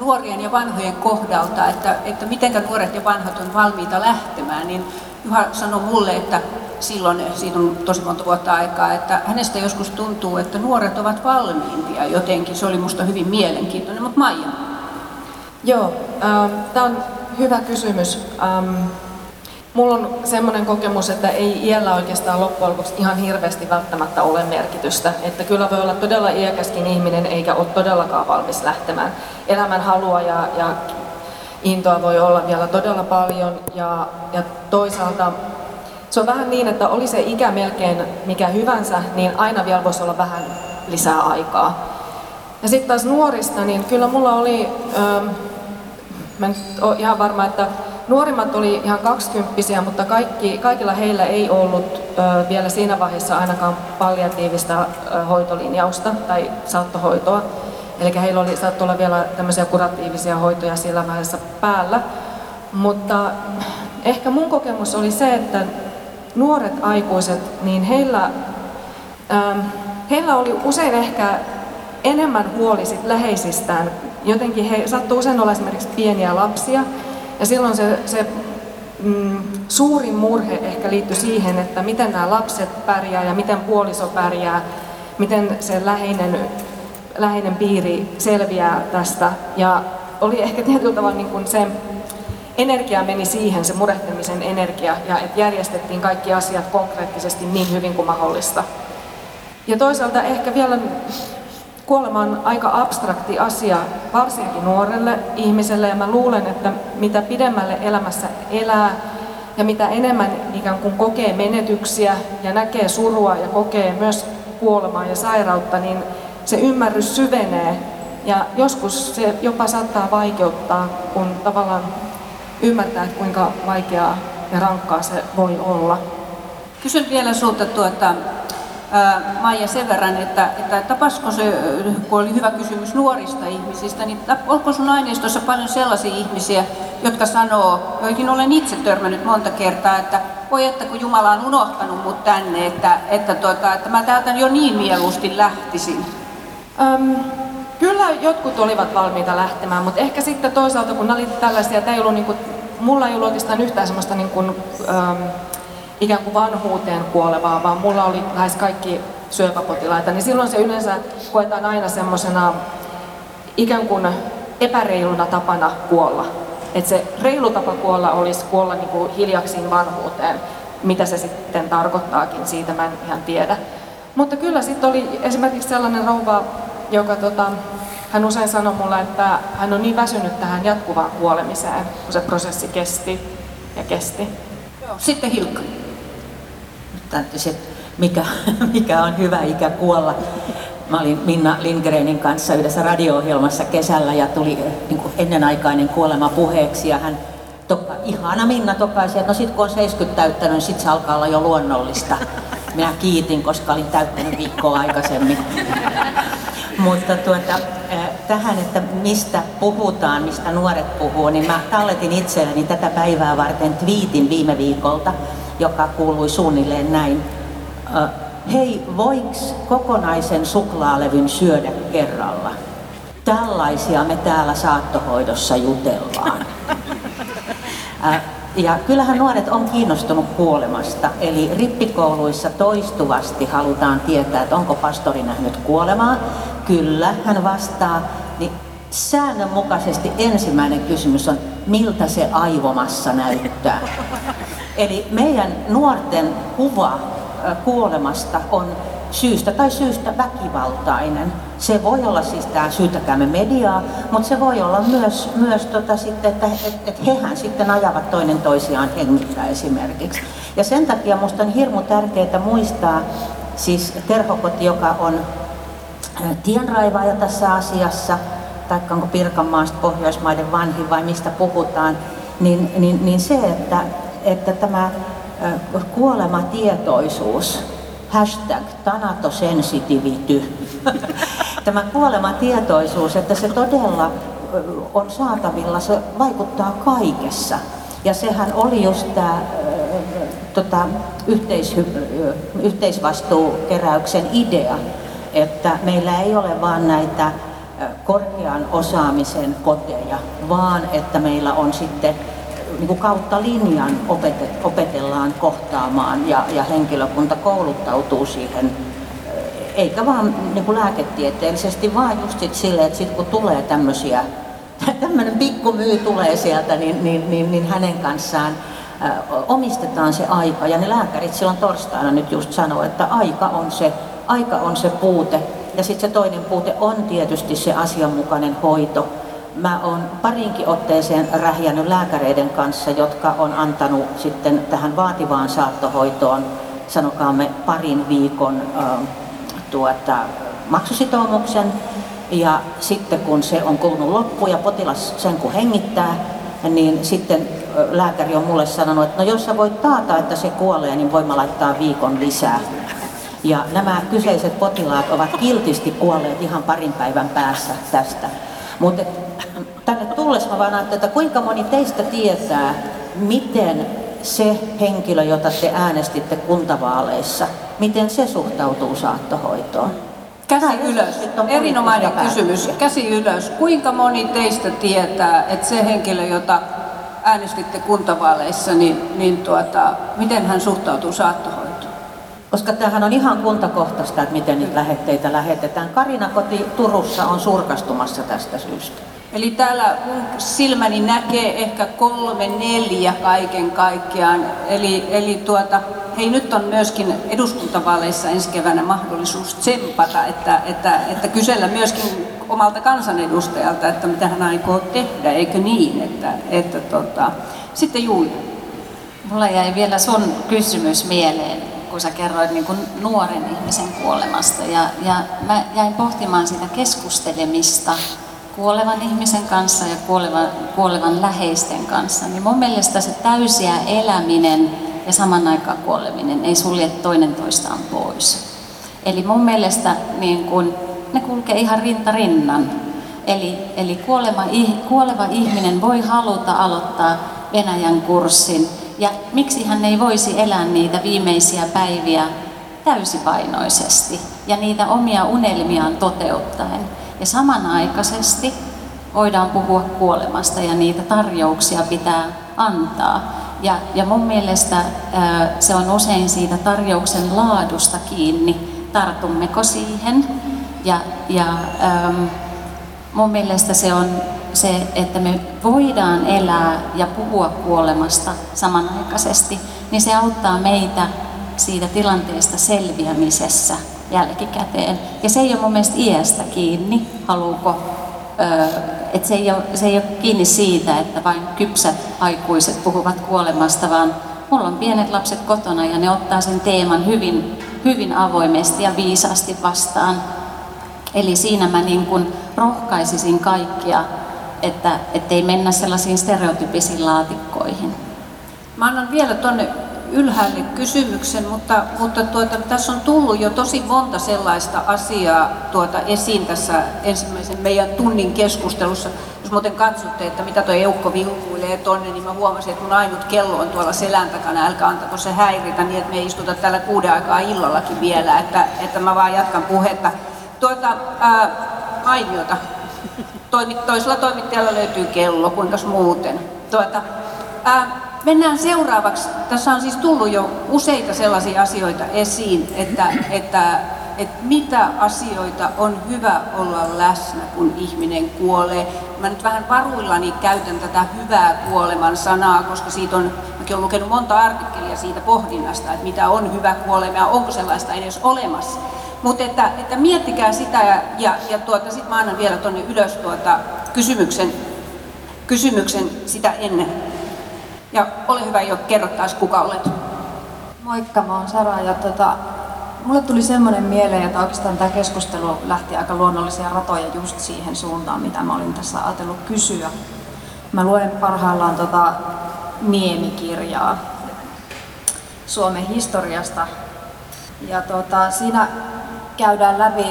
nuorien ja vanhojen kohdalta, että mitenkä nuoret ja vanhat on valmiita lähtemään, niin Juha sanoi mulle, että silloin, siitä on tosi monta vuotta aikaa, että hänestä joskus tuntuu, että nuoret ovat valmiimpia jotenkin. Se oli musta hyvin mielenkiintoinen, mutta Maija. Joo, tämä on hyvä kysymys. Mulla on semmoinen kokemus, että ei iällä oikeastaan loppujen lopuksi ihan hirveästi välttämättä ole merkitystä. Että kyllä voi olla todella iäkäskin ihminen eikä ole todellakaan valmis lähtemään. Elämän halua ja intoa voi olla vielä todella paljon ja toisaalta se on vähän niin, että oli se ikä melkein mikä hyvänsä, niin aina vielä voisi olla vähän lisää aikaa. Ja sitten taas nuorista, niin kyllä mulla oli, mä en ole ihan varma, että nuorimmat oli ihan 20-vuotiaita, mutta kaikilla heillä ei ollut vielä siinä vaiheessa ainakaan palliatiivista hoitolinjausta tai saattohoitoa. Eli heillä saattoi olla vielä tämmöisiä kuratiivisia hoitoja siellä vaiheessa päällä. Mutta ehkä mun kokemus oli se, että nuoret aikuiset, niin heillä oli usein ehkä enemmän huoli läheisistään. Jotenkin he sattui usein olla esimerkiksi pieniä lapsia. Ja silloin se suurin murhe ehkä liittyi siihen, että miten nämä lapset pärjää ja miten puoliso pärjää. miten se läheinen piiri selviää tästä. Ja oli ehkä tietyllä tavalla niin kuin se energia meni siihen, se murehtimisen energia, ja että järjestettiin kaikki asiat konkreettisesti niin hyvin kuin mahdollista. Ja toisaalta ehkä vielä kuolema on aika abstrakti asia, varsinkin nuorelle ihmiselle, ja mä luulen, että mitä pidemmälle elämässä elää ja mitä enemmän ikään kuin kokee menetyksiä ja näkee surua ja kokee myös kuolemaa ja sairautta, niin se ymmärrys syvenee ja joskus se jopa saattaa vaikeuttaa, kun tavallaan ymmärtää, että kuinka vaikeaa ja rankkaa se voi olla. Kysyn vielä sinulta Maija sen verran, että tapasko se, kun oli hyvä kysymys nuorista ihmisistä, niin onko sun aineistossa paljon sellaisia ihmisiä, jotka sanoo, joihin olen itse törmännyt monta kertaa, että voi että kun Jumala on unohtanut mut tänne, että mä täältä jo niin mieluusti lähtisin? Kyllä jotkut olivat valmiita lähtemään, mutta ehkä sitten toisaalta kun oli tällaisia, että ei ollut, niin kuin, mulla ei ollut oikeastaan yhtään semmoista niin kuin, ikään kuin vanhuuteen kuolevaa, vaan mulla oli lähes kaikki syöpäpotilaita, niin silloin se yleensä koetaan aina semmoisena ikään kuin epäreiluna tapana kuolla. Että se reilu tapa kuolla olisi kuolla niin kuin hiljaksiin vanhuuteen, mitä se sitten tarkoittaakin, siitä mä en ihan tiedä. Mutta kyllä sitten oli esimerkiksi sellainen rouva, joka hän usein sanoi mulle, että hän on niin väsynyt tähän jatkuvaan kuolemiseen, kun se prosessi kesti ja kesti. Sitten Hilkka. Mikä on hyvä ikä kuolla. Mä olin Minna Lindgrenin kanssa yhdessä radio-ohjelmassa kesällä ja tuli niin kuin ennenaikainen kuolema puheeksi. Ja hän, ihana Minna, tokaisi, että no sit kun on 70 täyttänyt, niin sit se alkaa olla jo luonnollista. Minä kiitin, koska olin täyttänyt viikkoa aikaisemmin. Mutta tähän, että mistä puhutaan, mistä nuoret puhuu, niin mä talletin itselleni tätä päivää varten twiitin viime viikolta, joka kuului suunnilleen näin. Hei, voiks kokonaisen suklaalevyn syödä kerralla? Tällaisia me täällä saattohoidossa jutellaan. Ja kyllähän nuoret on kiinnostunut kuolemasta, eli rippikouluissa toistuvasti halutaan tietää, että onko pastori nähnyt kuolemaa. Kyllä, hän vastaa. Niin säännönmukaisesti ensimmäinen kysymys on, miltä se aivomassa näyttää. Eli meidän nuorten kuva kuolemasta on syystä tai syystä väkivaltainen. Se voi olla siis tämä syytäkäämme mediaa, mutta se voi olla myös sitten, että hehän sitten ajavat toinen toisiaan hengittää esimerkiksi. Ja sen takia minusta on hirmu tärkeää muistaa siis Terhokoti, joka on tienraivaaja tässä asiassa, taikka onko Pirkanmaasta Pohjoismaiden vanhin vai mistä puhutaan, niin se, että tämä kuolematietoisuus, #tanatosensitivity. Tämä kuolematietoisuus, että se todella on saatavilla, se vaikuttaa kaikessa. Ja sehän oli just tämä yhteisvastuukeräyksen idea, että meillä ei ole vaan näitä korkean osaamisen koteja, vaan että meillä on sitten niin kuin kautta linjan opetellaan kohtaamaan ja henkilökunta kouluttautuu siihen, eikä vaan niin kuin lääketieteellisesti, vaan just silleen, että sit kun tulee tämmöisiä, tämmöinen pikku myy tulee sieltä, niin hänen kanssaan omistetaan se aika. Ja ne lääkärit silloin torstaina nyt just sanoo, että aika on se puute. Ja sitten se toinen puute on tietysti se asianmukainen hoito. Mä oon pariinkin otteeseen rähjännyt lääkäreiden kanssa, jotka on antanut sitten tähän vaativaan saattohoitoon, sanokaamme parin viikon maksusitoumuksen. Ja sitten kun se on kulunut loppuun ja potilas sen kun hengittää, niin sitten lääkäri on mulle sanonut, että no jos sä voit taata, että se kuolee, niin voimme laittaa viikon lisää. Ja nämä kyseiset potilaat ovat kiltisti kuolleet ihan parin päivän päässä tästä. Mutta tänne tullessa mä vaan ajattelin, että kuinka moni teistä tietää, miten se henkilö, jota te äänestitte kuntavaaleissa, miten se suhtautuu saattohoitoon? Käsi ylös. Erinomainen kysymys. Käsi ylös. Kuinka moni teistä tietää, että se henkilö, jota äänestitte kuntavaaleissa, niin miten hän suhtautuu saattohoitoon? Koska tämähän on ihan kuntakohtaista, että miten niitä lähetteitä lähetetään. Karinakoti Turussa on surkastumassa tästä syystä. Eli täällä silmäni näkee ehkä 3-4 kaiken kaikkiaan. Eli hei, nyt on myöskin eduskuntavaaleissa ensi keväänä mahdollisuus tsempata, että kysellä myöskin omalta kansanedustajalta, että mitä hän aikoo tehdä, eikö niin? Sitten Julia. Mulla jäi vielä sun kysymys mieleen, kun sä kerroit niin kuin nuoren ihmisen kuolemasta. Ja mä jäin pohtimaan sitä keskustelemista kuolevan ihmisen kanssa ja kuolevan läheisten kanssa. Niin mun mielestä se täysiä eläminen ja saman aikaan kuoleminen ei sulje toinen toistaan pois. Eli mun mielestä niin kun, ne kulkee ihan rinta rinnan. Eli kuoleva ihminen voi haluta aloittaa Venäjän kurssin. Ja miksi hän ei voisi elää niitä viimeisiä päiviä täysipainoisesti ja niitä omia unelmiaan toteuttaen. Ja samanaikaisesti voidaan puhua kuolemasta ja niitä tarjouksia pitää antaa. Ja mun mielestä se on usein siitä tarjouksen laadusta kiinni, tartummeko siihen. Ja mun mielestä se on se, että me voidaan elää ja puhua kuolemasta samanaikaisesti, niin se auttaa meitä siitä tilanteesta selviämisessä jälkikäteen. Ja se ei ole mun mielestä iästä kiinni, että se ei ole kiinni siitä, että vain kypsät aikuiset puhuvat kuolemasta, vaan mulla on pienet lapset kotona ja ne ottaa sen teeman hyvin, hyvin avoimesti ja viisaasti vastaan. Eli siinä mä niin kuin rohkaisisin kaikkia, ettei mennä sellaisiin stereotypisiin laatikkoihin. Mä annan vielä tuonne ylhäälle kysymyksen, mutta tässä on tullut jo tosi monta sellaista asiaa esiin tässä ensimmäisen meidän tunnin keskustelussa. Jos muuten katsotte, että mitä tuo eukko vilkuilee tuonne, niin mä huomasin, että mun ainut kello on tuolla selän takana. Älkää antako se häiritä niin, että me ei istuta täällä 6 aikaa illallakin vielä, että mä vaan jatkan puhetta. Ainiota. Toisella toimittajalla löytyy kello, kuinkas muuten. Mennään seuraavaksi. Tässä on siis tullut jo useita sellaisia asioita esiin, että mitä asioita on hyvä olla läsnä, kun ihminen kuolee. Mä nyt vähän varuillani käytän tätä hyvää kuoleman sanaa, koska siitä on, mäkin olen lukenut monta artikkelia siitä pohdinnasta, että mitä on hyvä kuolema ja onko sellaista edes olemassa. Mutta että miettikää sitä ja sitten mä annan vielä tuonne ylös kysymyksen sitä ennen. Ja ole hyvä, Jo, kerro taas kuka olet. Moikka, mä oon Sara ja mulle tuli semmoinen mieleen, että oikeastaan tämä keskustelu lähti aika luonnollisia ratoja just siihen suuntaan, mitä mä olin tässä ajatellut kysyä. Mä luen parhaillaan Niemi-kirjaa Suomen historiasta ja siinä käydään läpi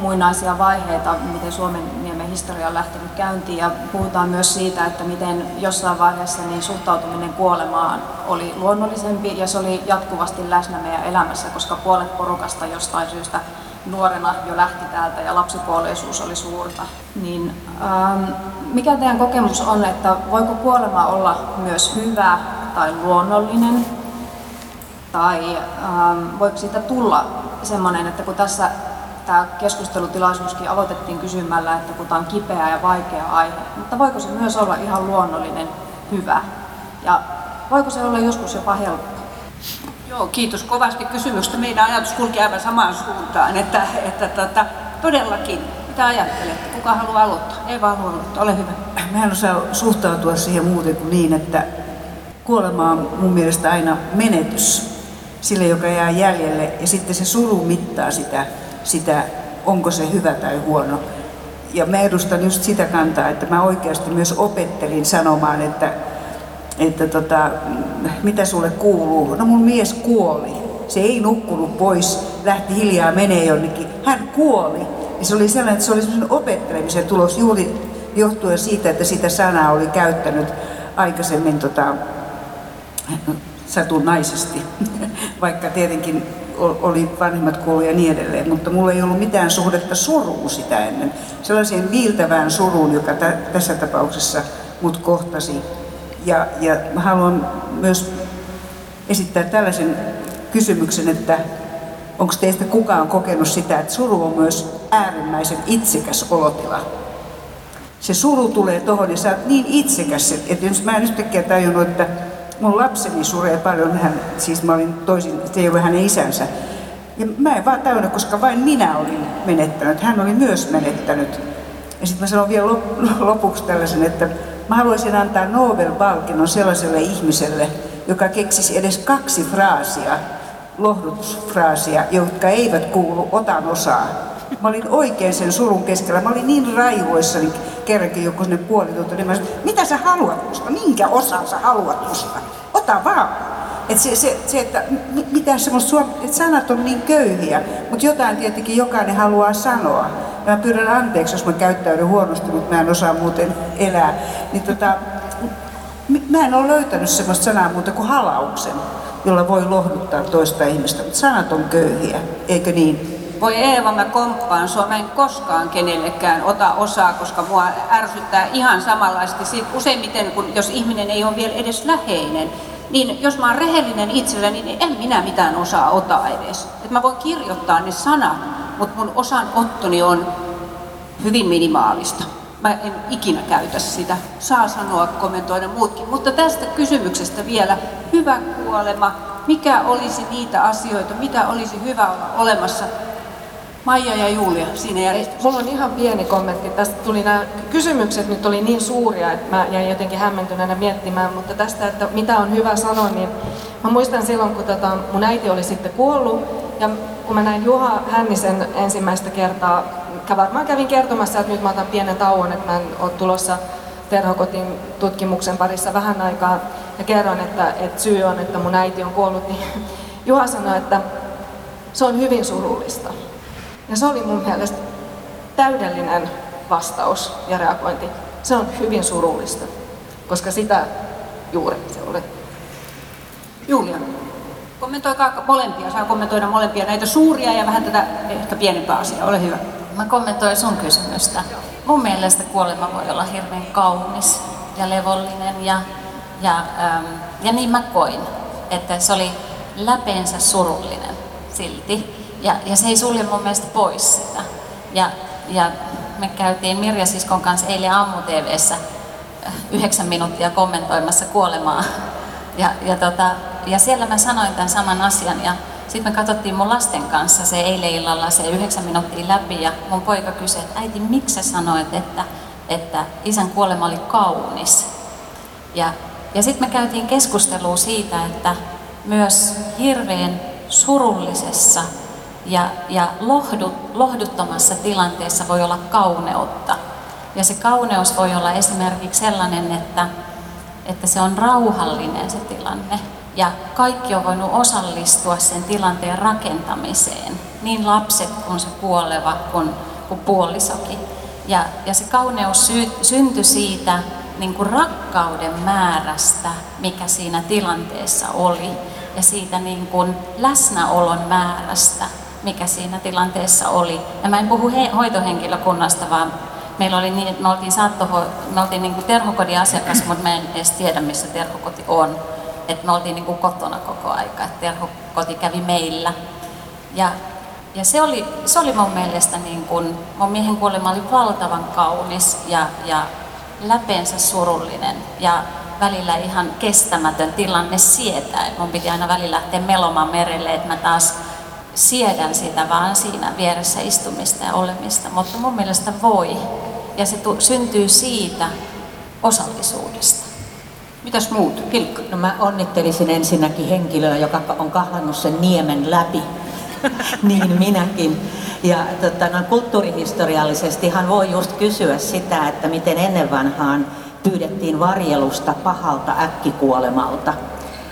muinaisia vaiheita, miten Suomenniemen historia on lähtenyt käyntiin ja puhutaan myös siitä, että miten jossain vaiheessa niin suhtautuminen kuolemaan oli luonnollisempi ja se oli jatkuvasti läsnä meidän elämässä, koska puolet porukasta jostain syystä nuorena jo lähti täältä ja lapsipuoleisuus oli suurta. Niin, mikä teidän kokemus on, että voiko kuolema olla myös hyvä tai luonnollinen? Tai voiko siitä tulla semmoinen, että kun tässä tämä keskustelutilaisuuskin aloitettiin kysymällä, että kun tämä on kipeä ja vaikea aihe, mutta voiko se myös olla ihan luonnollinen hyvä? Ja voiko se olla joskus jopa helppo? Joo, kiitos kovasti kysymyksestä. Meidän ajatus kulki aivan samaan suuntaan, että todellakin. Mitä ajattelette? Kuka haluaa aloittaa? Eeva haluaa aloittaa, ole hyvä. Mä en osaa suhtautua siihen muuten kuin niin, että kuolema on mun mielestä aina menetys sille, joka jää jäljelle, ja sitten se suru mittaa sitä, onko se hyvä tai huono. Ja mä edustan just sitä kantaa, että mä oikeasti myös opettelin sanomaan, että mitä sulle kuuluu. No mun mies kuoli. Se ei nukkunut pois, lähti hiljaa menee jonnekin. Hän kuoli. Ja se oli sellainen, että se oli sellainen opettelemisen tulos juuri johtuen siitä, että sitä sanaa oli käyttänyt aikaisemmin satunnaisesti, vaikka tietenkin oli vanhemmat kuollut ja niin edelleen, mutta mulla ei ollut mitään suhdetta suruun sitä ennen. Sellaiseen viiltävään suruun, joka tässä tapauksessa mut kohtasi. Ja haluan myös esittää tällaisen kysymyksen, että Onko teistä kukaan kokenut sitä, että suru on myös äärimmäisen itsekäs olotila? Se suru tulee tohon ja sä oot niin itsekäs, että jos mä en yhtäkkiä tajunnut, että mun lapseni suree paljon, hän, siis mä olin toisin, se ei ole hänen isänsä. Ja mä en vaan tajunnut, koska vain minä olin menettänyt, hän oli myös menettänyt. Ja sitten mä sanon vielä lopuksi tällaisen, että mä haluaisin antaa Nobel-palkinnon sellaiselle ihmiselle, joka keksisi edes 2 fraasia, lohdutusfraasia, jotka eivät kuulu otan osaa. Mä olin oikein sen surun keskellä, mä olin niin raivoissani kerrankin joku sinne puolituutta, niin mä sanoin, mitä sä haluat musta, minkä osan sä haluat musta, ota vaan. Että se että mitään semmoista, että sanat on niin köyhiä, mutta jotain tietenkin jokainen haluaa sanoa. Mä pyydän anteeksi, jos mä käyttäydyn huonosti, mutta mä en osaa muuten elää. Niin mä en ole löytänyt semmoista sanaa muuta kuin halauksen, jolla voi lohduttaa toista ihmistä, mutta sanat on köyhiä, eikö niin? Voi Eeva, mä komppaan sua, mä en koskaan kenellekään ota osaa, koska mua ärsyttää ihan samanlaisesti siitä useimmiten, kun jos ihminen ei ole vielä edes läheinen. Niin jos mä oon rehellinen itsellä, niin en minä mitään osaa ota edes. Et mä voin kirjoittaa ne sanat, mutta mun osanottoni on hyvin minimaalista. Mä en ikinä käytä sitä. Saa sanoa, kommentoida muutkin. Mutta tästä kysymyksestä vielä. Hyvä kuolema. Mikä olisi niitä asioita, mitä olisi hyvä olla olemassa? Maija ja Julia, siinä järjestyksessä. Mulla on ihan pieni kommentti. Tästä tuli nämä kysymykset, nyt oli niin suuria, että mä jäin jotenkin hämmentyneenä miettimään, mutta tästä, että mitä on hyvä sanoa, niin mä muistan silloin, kun mun äiti oli sitten kuollut, ja kun mä näin Juha Hännisen ensimmäistä kertaa, varmaan kävin kertomassa, että nyt mä otan pienen tauon, että mä en ole tulossa Terhokotin tutkimuksen parissa vähän aikaa, ja kerron, että syy on, että mun äiti on kuollut, niin Juha sanoi, että se on hyvin surullista. Ja se oli mun mielestä täydellinen vastaus ja reagointi. Se on hyvin surullista, koska sitä juuri se oli. Julia, kommentoikaa molempia. Saa kommentoida molempia näitä suuria ja vähän tätä ehkä pienempää asiaa. Ole hyvä. Mä kommentoin sun kysymystä. Mun mielestä kuolema voi olla hirveän kaunis ja levollinen ja niin mä koin, että se oli läpeensä surullinen silti. Ja se ei sulje mun mielestä pois sitä. Ja me käytiin Mirja Siskon kanssa eilen aamu-tv:ssä 9 minuuttia kommentoimassa kuolemaa. Ja siellä mä sanoin tämän saman asian. Ja sitten me katsottiin mun lasten kanssa se eilen illalla se 9 minuuttia läpi. Ja mun poika kysyi, että äiti, miksi sä sanoit, että isän kuolema oli kaunis? Ja sitten me käytiin keskustelua siitä, että myös hirveän surullisessa ja lohduttomassa tilanteessa voi olla kauneutta. Ja se kauneus voi olla esimerkiksi sellainen, että se on rauhallinen se tilanne. Ja kaikki on voinut osallistua sen tilanteen rakentamiseen. Niin lapset kuin se kuoleva kuin puolisokin. Ja se kauneus syntyi siitä niin kuin rakkauden määrästä, mikä siinä tilanteessa oli. Ja siitä niin kuin läsnäolon määrästä, mikä siinä tilanteessa oli. Ja mä en puhu hoitohenkilökunnasta, vaan meillä oli niin, että me oltiin niin kuin Terhokodin asiakas, mutta mä en edes tiedä, missä Terhokoti on. Et me oltiin niin kuin kotona koko aika, että Terhokoti kävi meillä. Ja se oli mun mielestä, niin kuin, mun miehen kuolema oli valtavan kaunis ja läpeensä surullinen. Ja välillä ihan kestämätön tilanne sietää. Et mun piti aina välillä lähteä melomaan merelle, että mä taas siedän sitä vaan siinä vieressä istumista ja olemista, mutta mun mielestä voi. Ja se syntyy siitä osallisuudesta. Mitäs muut? Hilkka? No mä onnittelisin ensinnäkin henkilöä, joka on kahlannut sen niemen läpi. Niin minäkin. Ja kulttuurihistoriallisestihan voi just kysyä sitä, että miten ennen vanhaan pyydettiin varjelusta pahalta äkkikuolemalta.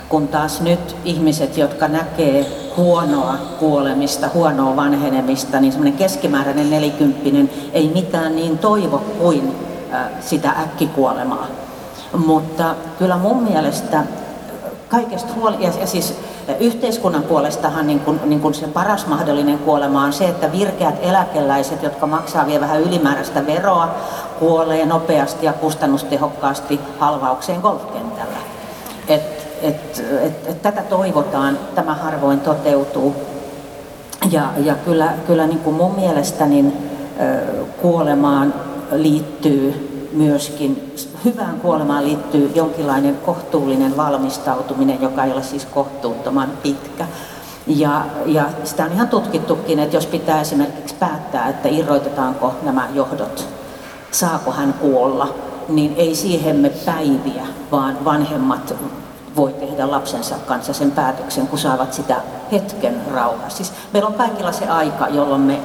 Kun taas nyt ihmiset, jotka näkee huonoa kuolemista, huonoa vanhenemista, niin semmoinen keskimääräinen 40-vuotias ei mitään niin toivo kuin sitä äkkikuolemaa. Mutta kyllä mun mielestä kaikesta ja siis yhteiskunnan puolestahan niin kuin se paras mahdollinen kuolema on se, että virkeät eläkeläiset, jotka maksaa vielä vähän ylimääräistä veroa, kuolee nopeasti ja kustannustehokkaasti halvaukseen golfkentällä. Tätä toivotaan, tämä harvoin toteutuu. Ja kyllä niin kuin mun mielestä niin kuolemaan liittyy myöskin, hyvään kuolemaan liittyy jonkinlainen kohtuullinen valmistautuminen, joka ei ole siis kohtuuttoman pitkä. Ja sitä on ihan tutkittukin, että jos pitää esimerkiksi päättää, että irroitetaanko nämä johdot, saako hän kuolla, niin ei siihen me päiviä, vaan vanhemmat voi tehdä lapsensa kanssa sen päätöksen, kun saavat sitä hetken rauhaa. Siis meillä on kaikilla se aika, jolloin me,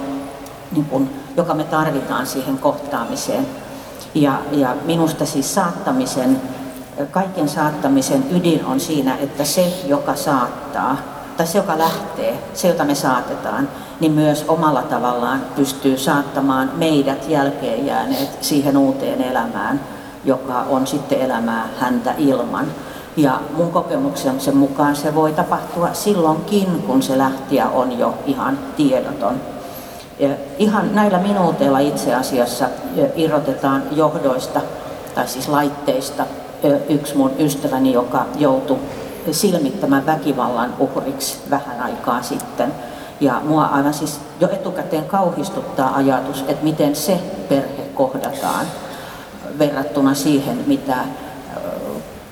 niin kun, joka me tarvitaan siihen kohtaamiseen. Ja minusta siis saattamisen, kaiken saattamisen ydin on siinä, että se, joka saattaa, tai se, joka lähtee, se, jota me saatetaan, niin myös omalla tavallaan pystyy saattamaan meidät jälkeen jääneet siihen uuteen elämään, joka on sitten elämää häntä ilman. Ja mun kokemuksen mukaan se voi tapahtua silloinkin, kun se lähtijä on jo ihan tiedoton. Ja ihan näillä minuuteilla itse asiassa irrotetaan johdoista, tai siis laitteista, yksi mun ystäväni, joka joutui silmittämään väkivallan uhriksi vähän aikaa sitten. Ja mua aivan siis jo etukäteen kauhistuttaa ajatus, että miten se perhe kohdataan verrattuna siihen, mitä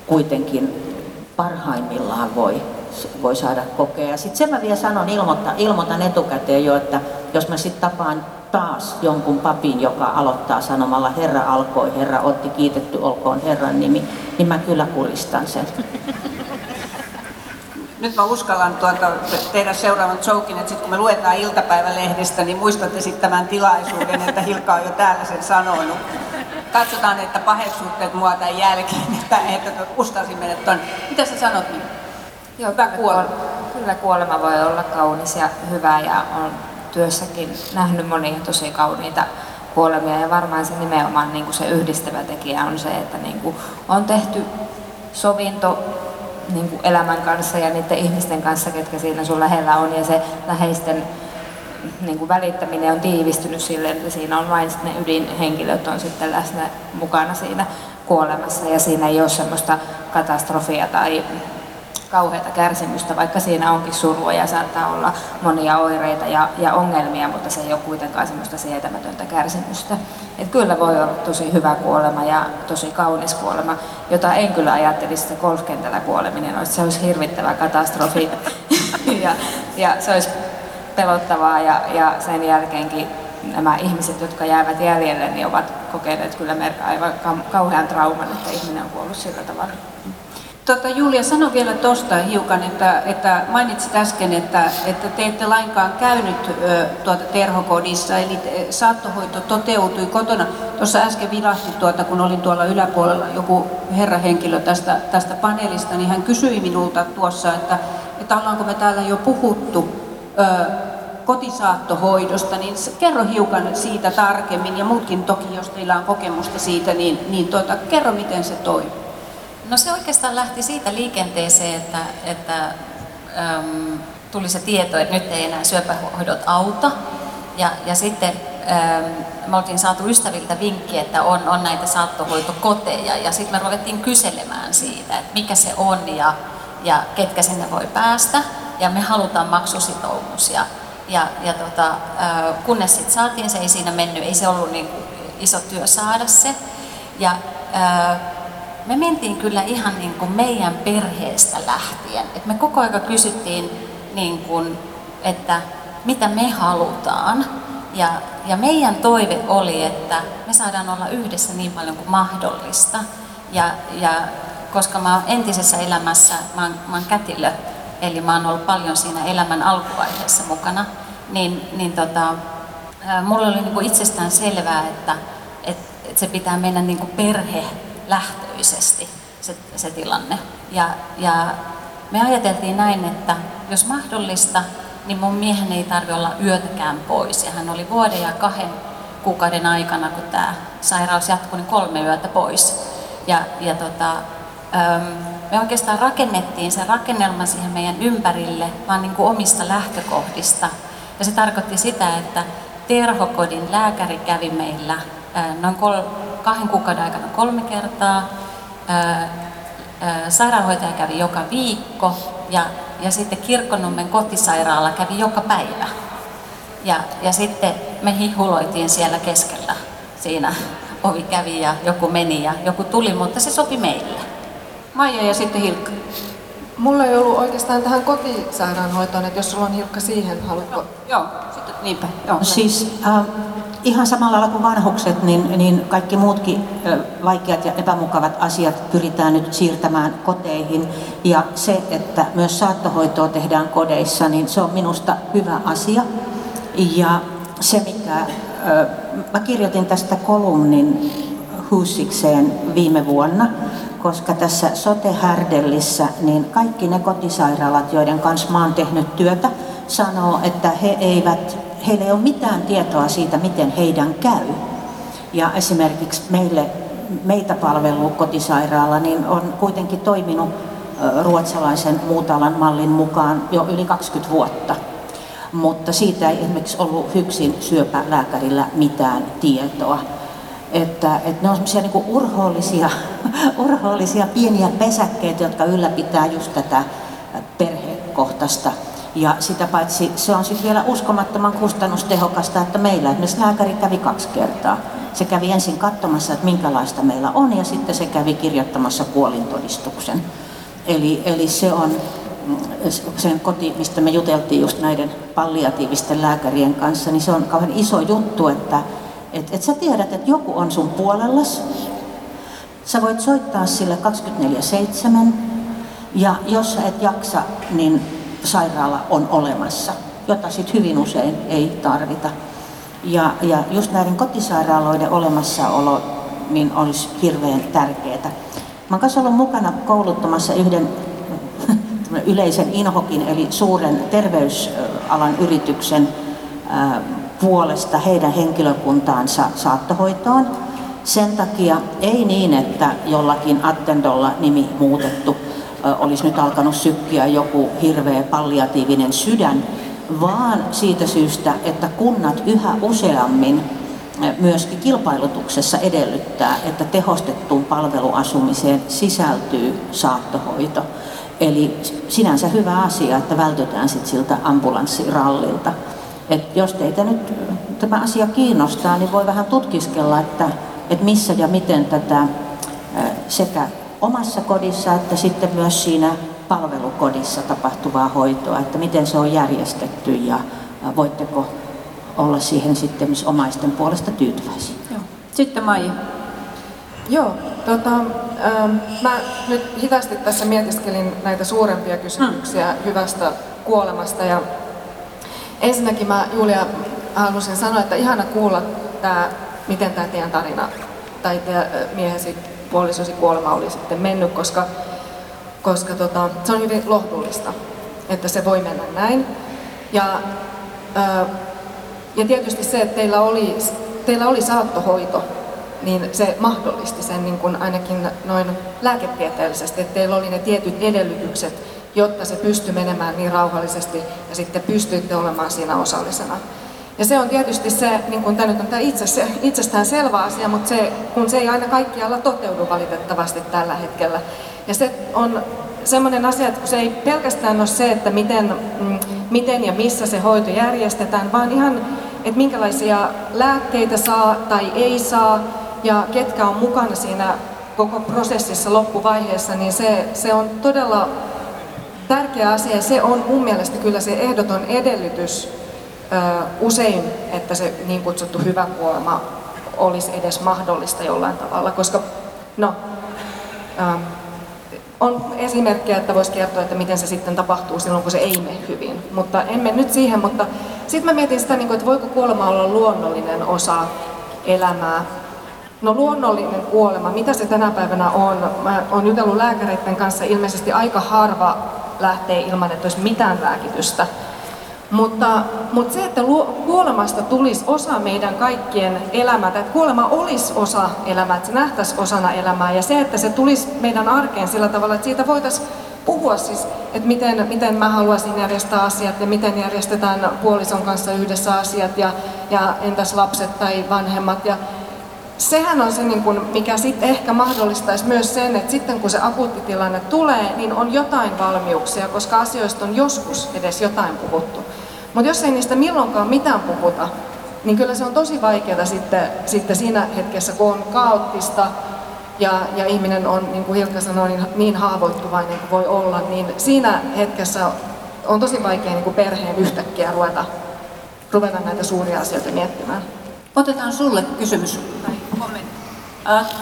kuitenkin parhaimmillaan voi saada kokea. Ja sitten sen mä vielä sanon, ilmoitan etukäteen jo, että jos mä sitten tapaan taas jonkun papin, joka aloittaa sanomalla Herra alkoi, Herra otti, kiitetty olkoon Herran nimi, niin mä kyllä kuristan sen. Nyt mä uskallan tehdä seuraavan jokin, että sit kun me luetaan iltapäivälehdestä, niin muistatte sitten tämän tilaisuuden, että Hilkka on jo täällä sen sanonut. Katsotaan, että paheksutte mua tämän jälkeen, että uskalsin mennä tuonne. Mitä sä sanot niin? Joo, kyllä kuolema voi olla kaunis ja hyvä, ja olen työssäkin nähnyt monia tosi kauniita kuolemia, ja varmaan se nimenomaan niin kuin se yhdistävä tekijä on se, että niin kuin on tehty sovinto niin kuin elämän kanssa ja niiden ihmisten kanssa, ketkä siinä sun lähellä on, ja se läheisten niin kuin välittäminen on tiivistynyt silleen, että siinä on vain ne ydinhenkilöt on sitten läsnä mukana siinä kuolemassa, ja siinä ei ole semmoista katastrofia tai kauheata kärsimystä, vaikka siinä onkin surua ja saattaa olla monia oireita ja ongelmia, mutta se ei ole kuitenkaan semmoista sietämätöntä kärsimystä. Et kyllä voi olla tosi hyvä kuolema ja tosi kaunis kuolema, jota en kyllä ajattelisi, että golfkentällä kuoleminen olisi. Se olisi hirvittävä katastrofi ja se olisi pelottavaa, ja sen jälkeenkin nämä ihmiset, jotka jäävät jäljelle, niin ovat kokeneet kyllä aivan kauhean trauman, että ihminen on kuollut sillä tavalla. Julia, sano vielä tuosta hiukan, että mainitsit äsken, että te ette lainkaan käynyt Terhokodissa, eli saattohoito toteutui kotona. Tuossa äsken vilahti, kun olin tuolla yläpuolella, joku herrahenkilö tästä paneelista, niin hän kysyi minulta tuossa, että ollaanko me täällä jo puhuttu kotisaattohoidosta, niin kerro hiukan siitä tarkemmin, ja muutkin toki, jos teillä on kokemusta siitä, niin kerro, miten se toimii. No se oikeastaan lähti siitä liikenteeseen, että tuli se tieto, että nyt ei enää syöpähoidot auta. Ja sitten me oltiin saatu ystäviltä vinkki, että on näitä saattohoitokoteja. Ja sitten me ruvettiin kyselemään siitä, että mikä se on ja ketkä sinne voi päästä. Ja me halutaan maksusitoumus. Kunnes sitten saatiin, se ei siinä mennyt, ei se ollut niin iso työ saada se. Me mentiin kyllä ihan niin kuin meidän perheestä lähtien. Et me koko ajan kysyttiin, niin kuin, että mitä me halutaan. Ja meidän toive oli, että me saadaan olla yhdessä niin paljon kuin mahdollista. Ja koska mä oon entisessä elämässä, mä oon kätilö, eli mä oon ollut paljon siinä elämän alkuvaiheessa mukana, niin mulle oli niin kuin itsestään selvää, että se pitää mennä niin kuin perhe lähtöisesti se tilanne. Ja me ajateltiin näin, että jos mahdollista, niin mun miehen ei tarvitse olla yötäkään pois. Ja hän oli vuoden ja 2 kuukauden aikana, kun tämä sairaus jatkui, niin 3 yötä pois. Me oikeastaan rakennettiin se rakennelma siihen meidän ympärille, vaan niin kuin omista lähtökohdista. Ja se tarkoitti sitä, että Terhokodin lääkäri kävi meillä noin 2 kuukauden aikana 3 kertaa. Sairaanhoitaja kävi joka viikko ja sitten Kirkkonummen kotisairaala kävi joka päivä. Ja sitten me hihuloitiin siellä keskellä. Siinä ovi kävi ja joku meni ja joku tuli, mutta se sopi meille. Maija ja sitten Hilkka. Mulla ei ollut oikeastaan tähän kotisairaanhoitoon, että jos sulla on Hilkka siihen, haluatko? Joo, sitten niinpä. Joo. Siis ihan samalla lailla kuin vanhukset, niin kaikki muutkin vaikeat ja epämukavat asiat pyritään nyt siirtämään koteihin. Ja se, että myös saattohoitoa tehdään kodeissa, niin se on minusta hyvä asia. Ja se, mikä mä kirjoitin tästä kolumnin HUSikseen viime vuonna, koska tässä sote-härdellissä niin kaikki ne kotisairaalat, joiden kanssa mä oon tehnyt työtä, sanoo, että heillä ei ole mitään tietoa siitä, miten heidän käy. Ja esimerkiksi meitä palvelu kotisairaala niin on kuitenkin toiminut ruotsalaisen muutalan mallin mukaan jo yli 20 vuotta. Mutta siitä ei esimerkiksi ollut HYKSin syöpälääkärillä mitään tietoa. Että ne on semmoisia niin kuin urhoollisia pieniä pesäkkeitä, jotka ylläpitää just tätä perhekohtaista. Ja sitä paitsi se on sitten vielä uskomattoman kustannustehokasta, että meillä esimerkiksi lääkäri kävi 2 kertaa. Se kävi ensin katsomassa, että minkälaista meillä on, ja sitten se kävi kirjoittamassa kuolintodistuksen. Eli se on sen koti, mistä me juteltiin just näiden palliatiivisten lääkärien kanssa, niin se on kauhean iso juttu, että sä tiedät, että joku on sun puolellas. Sä voit soittaa sille 24/7 ja jos sä et jaksa, niin sairaala on olemassa, jota sit hyvin usein ei tarvita. Ja just näiden kotisairaaloiden olemassaolo niin olisi hirveän tärkeää. Mä oon kanssa ollut mukana kouluttamassa yhden yleisen inhokin eli suuren terveysalan yrityksen puolesta heidän henkilökuntaansa saattohoitoon. Sen takia ei niin, että jollakin attendolla nimi muutettu olisi nyt alkanut sykkiä joku hirveä palliatiivinen sydän, vaan siitä syystä, että kunnat yhä useammin myöskin kilpailutuksessa edellyttää, että tehostettuun palveluasumiseen sisältyy saattohoito. Eli sinänsä hyvä asia, että vältytään sit siltä ambulanssirallilta. Et jos teitä nyt tämä asia kiinnostaa, niin voi vähän tutkiskella, että missä ja miten tätä sekä omassa kodissa että sitten myös siinä palvelukodissa tapahtuvaa hoitoa, että miten se on järjestetty ja voitteko olla siihen sitten myös omaisten puolesta tyytyväisiä. Joo. Sitten Maija. Joo, mä nyt hitaasti tässä mietiskelin näitä suurempia kysymyksiä hyvästä kuolemasta ja ensinnäkin mä, Julia, halusin sanoa, että ihana kuulla, miten tämä teidän tarina tai miehesi puolisosi kuolema oli sitten mennyt, koska se on hyvin lohdullista, että se voi mennä näin. Ja tietysti se, että teillä oli saattohoito, niin se mahdollisti sen niin kuin ainakin noin lääketieteellisesti, että teillä oli ne tietyt edellytykset, jotta se pystyi menemään niin rauhallisesti ja sitten pystyitte olemaan siinä osallisena. Ja se on tietysti se, niin kuin tämä nyt on tämä itsestään selvä asia, mutta se, kun se ei aina kaikkialla toteudu valitettavasti tällä hetkellä. Ja se on semmoinen asia, että kun se ei pelkästään ole se, että miten ja missä se hoito järjestetään, vaan ihan, että minkälaisia lääkkeitä saa tai ei saa ja ketkä on mukana siinä koko prosessissa loppuvaiheessa, niin se on todella tärkeä asia ja se on mun mielestä kyllä se ehdoton edellytys usein, että se niin kutsuttu hyvä kuolema olisi edes mahdollista jollain tavalla, koska on esimerkkejä, että voisi kertoa, että miten se sitten tapahtuu silloin, kun se ei mene hyvin, mutta emme nyt siihen, mutta sitten mä mietin sitä, että voiko kuolema olla luonnollinen osa elämää. No luonnollinen kuolema, mitä se tänä päivänä on? Mä oon jutellut lääkäreiden kanssa, ilmeisesti aika harva lähtee ilman, että olisi mitään lääkitystä. Mutta se, että kuolemasta tulisi osa meidän kaikkien elämää, että kuolema olisi osa elämää, että se nähtäisi osana elämää ja se, että se tulisi meidän arkeen sillä tavalla, että siitä voitaisiin puhua siis, että miten mä haluaisin järjestää asiat ja miten järjestetään puolison kanssa yhdessä asiat ja entäs lapset tai vanhemmat. Ja sehän on se, mikä sitten ehkä mahdollistaisi myös sen, että sitten kun se akuutti tilanne tulee, niin on jotain valmiuksia, koska asioista on joskus edes jotain puhuttu. Mutta jos ei niistä milloinkaan mitään puhuta, niin kyllä se on tosi vaikeaa sitten siinä hetkessä, kun on kaoottista ja ihminen on, niin kuin Hilkka sanoi, niin haavoittuvainen kuin voi olla, niin siinä hetkessä on tosi vaikea niin kuin perheen yhtäkkiä ruveta näitä suuria asioita miettimään. Otetaan sulle kysymys.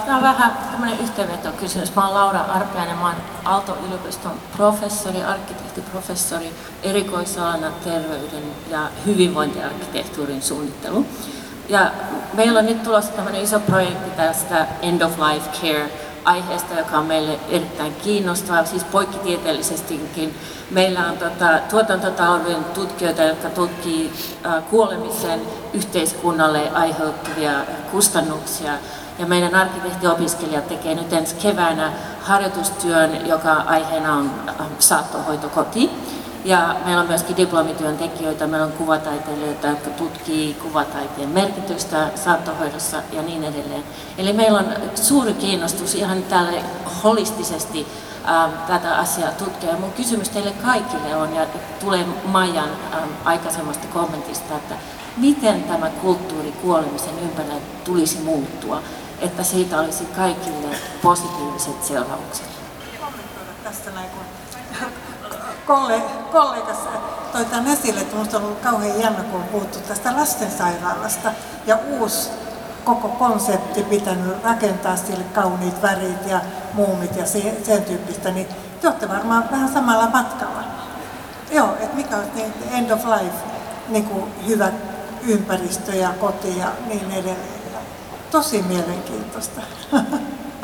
Tämä on vähän tämmöinen yhteenvetokysymys. Mä olen Laura Arpiainen, mä olen Aalto-yliopiston professori, arkkitehtiprofessori, erikoisalana terveyden ja hyvinvointiarkkitehtuurin suunnittelu. Ja meillä on nyt tulossa tämmöinen iso projekti tästä End of Life Care -aiheesta, joka on meille erittäin kiinnostava, siis poikkitieteellisestikin. Meillä on tuotantotaudin tutkijoita, jotka tutkii kuolemisen yhteiskunnalle aiheutuvia kustannuksia. Ja meidän arkkitehtiopiskelijat tekee nyt ensi keväänä harjoitustyön, joka aiheena on saattohoitokoti. Ja meillä on myöskin diplomityöntekijöitä, meillä on kuvataiteilijoita, jotka tutkii kuvataiteen merkitystä saattohoidossa ja niin edelleen. Eli meillä on suuri kiinnostus ihan tälle holistisesti tätä asiaa tutkia. Ja mun kysymys teille kaikille on, ja tulee Maijan aikaisemmasta kommentista, että miten tämä kulttuuri kuolemisen ympärillä tulisi muuttua, että siitä olisi kaikille positiiviset seuraukset? Kommentoida tässä näin, kun kollegassa toi tämän esille, että minusta on ollut kauhean jännä, kun on puhuttu tästä lastensairaalasta ja uusi koko konsepti pitänyt rakentaa sille kauniit värit ja muumit ja sen tyyppistä, niin te olette varmaan vähän samalla matkalla. Joo, että mikä on niin end of life? Niin kuin hyvä ympäristö ja koti ja niin edelleen. Tosi mielenkiintoista.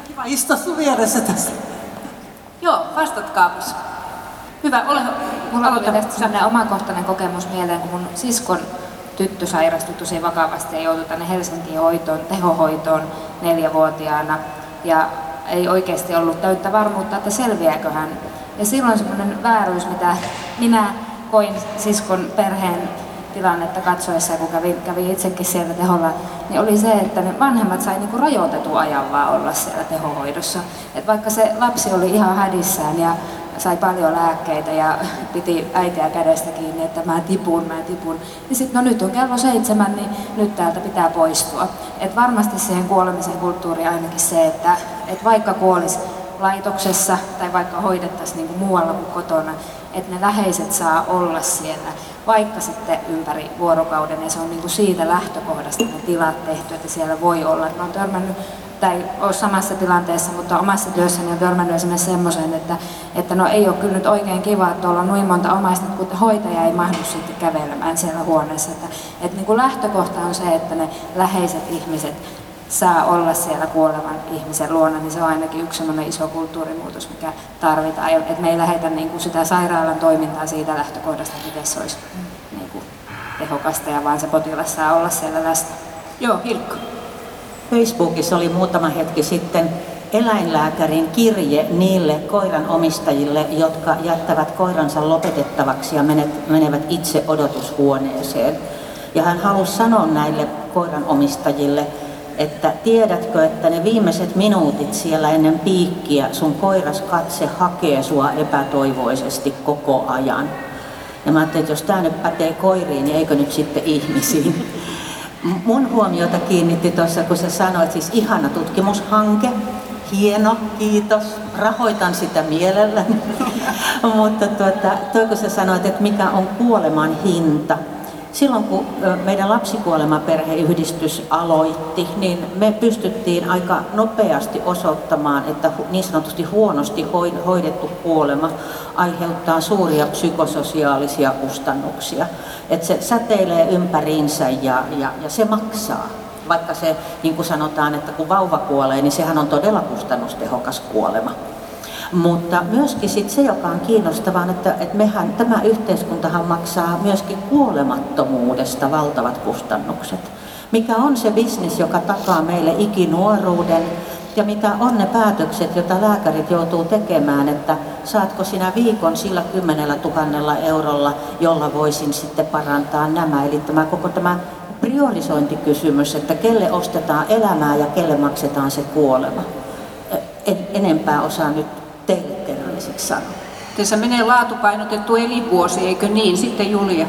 Kiva istua sun vieressä tässä. Joo, vastatkaapas. Hyvä, ole aloittamassa. Sellainen omakohtainen kokemus mieleen, kun mun siskon tyttö sairastui tosi vakavasti ja joutui tänne Helsingin hoitoon, tehohoitoon 4-vuotiaana. Ja ei oikeasti ollut täyttä varmuutta, että selviääkö hän. Ja silloin semmoinen vääryys, mitä minä koin siskon perheen tilannetta katsoessa, kun kävi itsekin siellä teholla, niin oli se, että ne vanhemmat sai niinku rajoitetun ajan vaan olla siellä tehohoidossa. Et vaikka se lapsi oli ihan hädissään ja sai paljon lääkkeitä ja piti äitiä kädestä kiinni, että mä tipun, niin sitten nyt on kello 7, niin nyt täältä pitää poistua. Et varmasti siihen kuolemisen kulttuuriin ainakin se, että vaikka kuolisi laitoksessa tai vaikka hoidettaisiin niinku muualla kuin kotona, että ne läheiset saa olla siellä, vaikka sitten ympäri vuorokauden, ja se on niin kuin siitä lähtökohdasta ne tilat tehty, että siellä voi olla. Mä oon törmännyt, tai ei ole samassa tilanteessa, mutta omassa työssäni olen törmännyt esimerkiksi semmoisen, että no ei ole kyllä nyt oikein kiva, että ollaan noin monta omaista, kun hoitaja ei mahdu sitten kävelemään siellä huoneessa. Että niin kuin lähtökohta on se, että ne läheiset ihmiset saa olla siellä kuolevan ihmisen luona, niin se on ainakin yksi sellainen iso kulttuurimuutos, mikä tarvitaan. Et me ei lähetä niinku sitä sairaalan toimintaa siitä lähtökohdasta, miten se olisi niinku tehokasta, ja vaan se potilas saa olla siellä läsnä. Joo, Hilkka. Facebookissa oli muutama hetki sitten eläinlääkärin kirje niille koiran omistajille, jotka jättävät koiransa lopetettavaksi ja menevät itse odotushuoneeseen. Ja hän halusi sanoa näille koiran omistajille, että tiedätkö, että ne viimeiset minuutit siellä ennen piikkiä sun koiras katse hakee sua epätoivoisesti koko ajan. Ja mä ajattelin, että jos tää nyt pätee koiriin, niin eikö nyt sitten ihmisiin. Mun huomiota kiinnitti tuossa, kun sä sanoit, siis ihana tutkimushanke, hieno, kiitos, rahoitan sitä mielelläni. Mutta toi kun sä sanoit, että mikä on kuoleman hinta. Silloin kun meidän lapsikuolemaperheyhdistys aloitti, niin me pystyttiin aika nopeasti osoittamaan, että niin sanotusti huonosti hoidettu kuolema aiheuttaa suuria psykososiaalisia kustannuksia. Että se säteilee ympäriinsä ja se maksaa. Vaikka se, niin kuin sanotaan, että kun vauva kuolee, niin sehän on todella kustannustehokas kuolema. Mutta myöskin sit se, joka on kiinnostavaa, että mehän, tämä yhteiskuntahan maksaa myöskin kuolemattomuudesta valtavat kustannukset. Mikä on se bisnes, joka takaa meille ikinuoruuden, ja mitä on ne päätökset, joita lääkärit joutuu tekemään, että saatko sinä viikon sillä 10 000 eurolla, jolla voisin sitten parantaa nämä. Eli tämä koko tämä priorisointikysymys, että kelle ostetaan elämää ja kelle maksetaan se kuolema. En enempää osaa nyt teille terveelliseksi sanoa. Tässä menee laatupainotettu elinvuosi, eikö niin? Sitten Julia.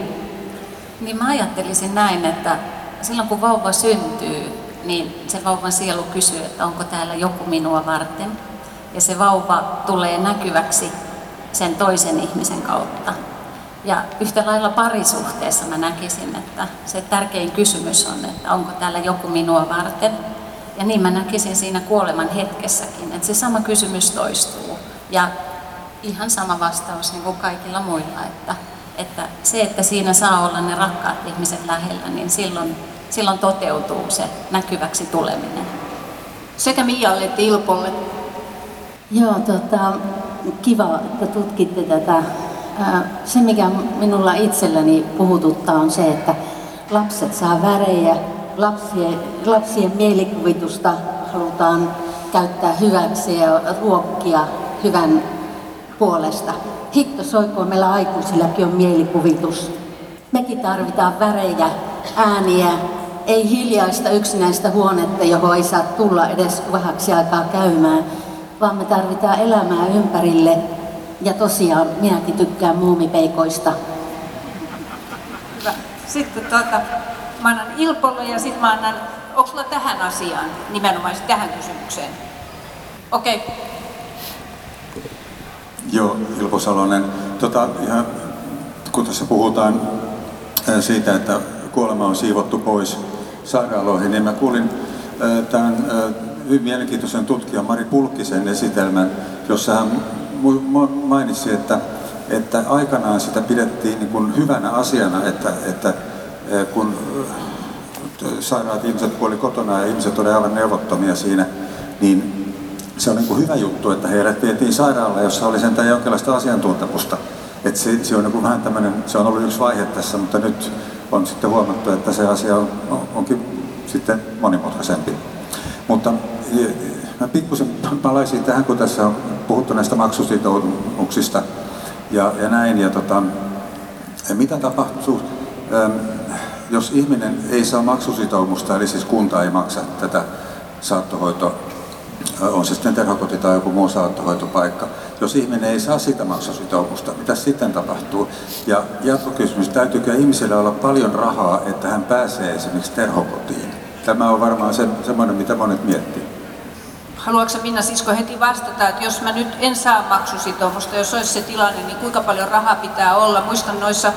Niin mä ajattelisin näin, että silloin kun vauva syntyy, niin se vauvan sielu kysyy, että onko täällä joku minua varten. Ja se vauva tulee näkyväksi sen toisen ihmisen kautta. Ja yhtä lailla parisuhteessa mä näkisin, että se tärkein kysymys on, että onko täällä joku minua varten. Ja niin mä näkisin siinä kuoleman hetkessäkin, että se sama kysymys toistuu. Ja ihan sama vastaus niin kuin kaikilla muilla, että se, että siinä saa olla ne rakkaat ihmiset lähellä, niin silloin toteutuu se näkyväksi tuleminen. Sekä Mialle että Ilpolle. Joo, kiva, että tutkitte tätä. Se, mikä minulla itselläni puhututtaa, on se, että lapset saa värejä, lapsien mielikuvitusta halutaan käyttää hyväksi ja ruokkia hyvän puolesta. Hitto soikoon, meillä aikuisillakin on mielikuvitus. Mekin tarvitaan värejä, ääniä, ei hiljaista yksinäistä huonetta, johon ei saa tulla edes vähäksi aikaa käymään, vaan me tarvitaan elämää ympärille. Ja tosiaan, minäkin tykkään muumipeikoista. Hyvä. Sitten mä annan Ilpolle ja sitten mä annan, onko sulla tähän asiaan, nimenomaan tähän kysymykseen? Okei. Joo, Ilpo Salonen. Ihan, kun tässä puhutaan siitä, että kuolema on siivottu pois sairaaloihin, niin mä kuulin tämän hyvin mielenkiintoisen tutkijan Mari Pulkkisen esitelmän, jossa hän mainitsi, että aikanaan sitä pidettiin niin kuin hyvänä asiana, että kun sairaat ihmiset kuoli kotona ja ihmiset oli aivan neuvottomia siinä, niin se on niin kuin hyvä juttu, että heidät vietiin sairaalaan, jossa oli sentään jonkinlaista asiantuntemusta. Että se on niin kuin vähän tämmöinen, se on ollut yksi vaihe tässä, mutta nyt on sitten huomattu, että se asia onkin sitten monimutkaisempi. Mutta mä pikkusen palaisin tähän, kun tässä on puhuttu näistä maksusitoumuksista ja näin. Ja mitä tapahtuu, jos ihminen ei saa maksusitoumusta, eli siis kunta ei maksa tätä saattohoitoa, on se sitten terhokoti tai joku muu saattohoitopaikka. Jos ihminen ei saa sitä maksusitoumusta, mitä sitten tapahtuu? Ja jatkokysymys, täytyykö ihmisellä olla paljon rahaa, että hän pääsee esimerkiksi terhokotiin? Tämä on varmaan semmoinen, mitä monet miettii. Haluatko Minna Sisko heti vastata, että jos mä nyt en saa maksusitoumusta, jos olisi se tilanne, niin kuinka paljon rahaa pitää olla? Muistan noissa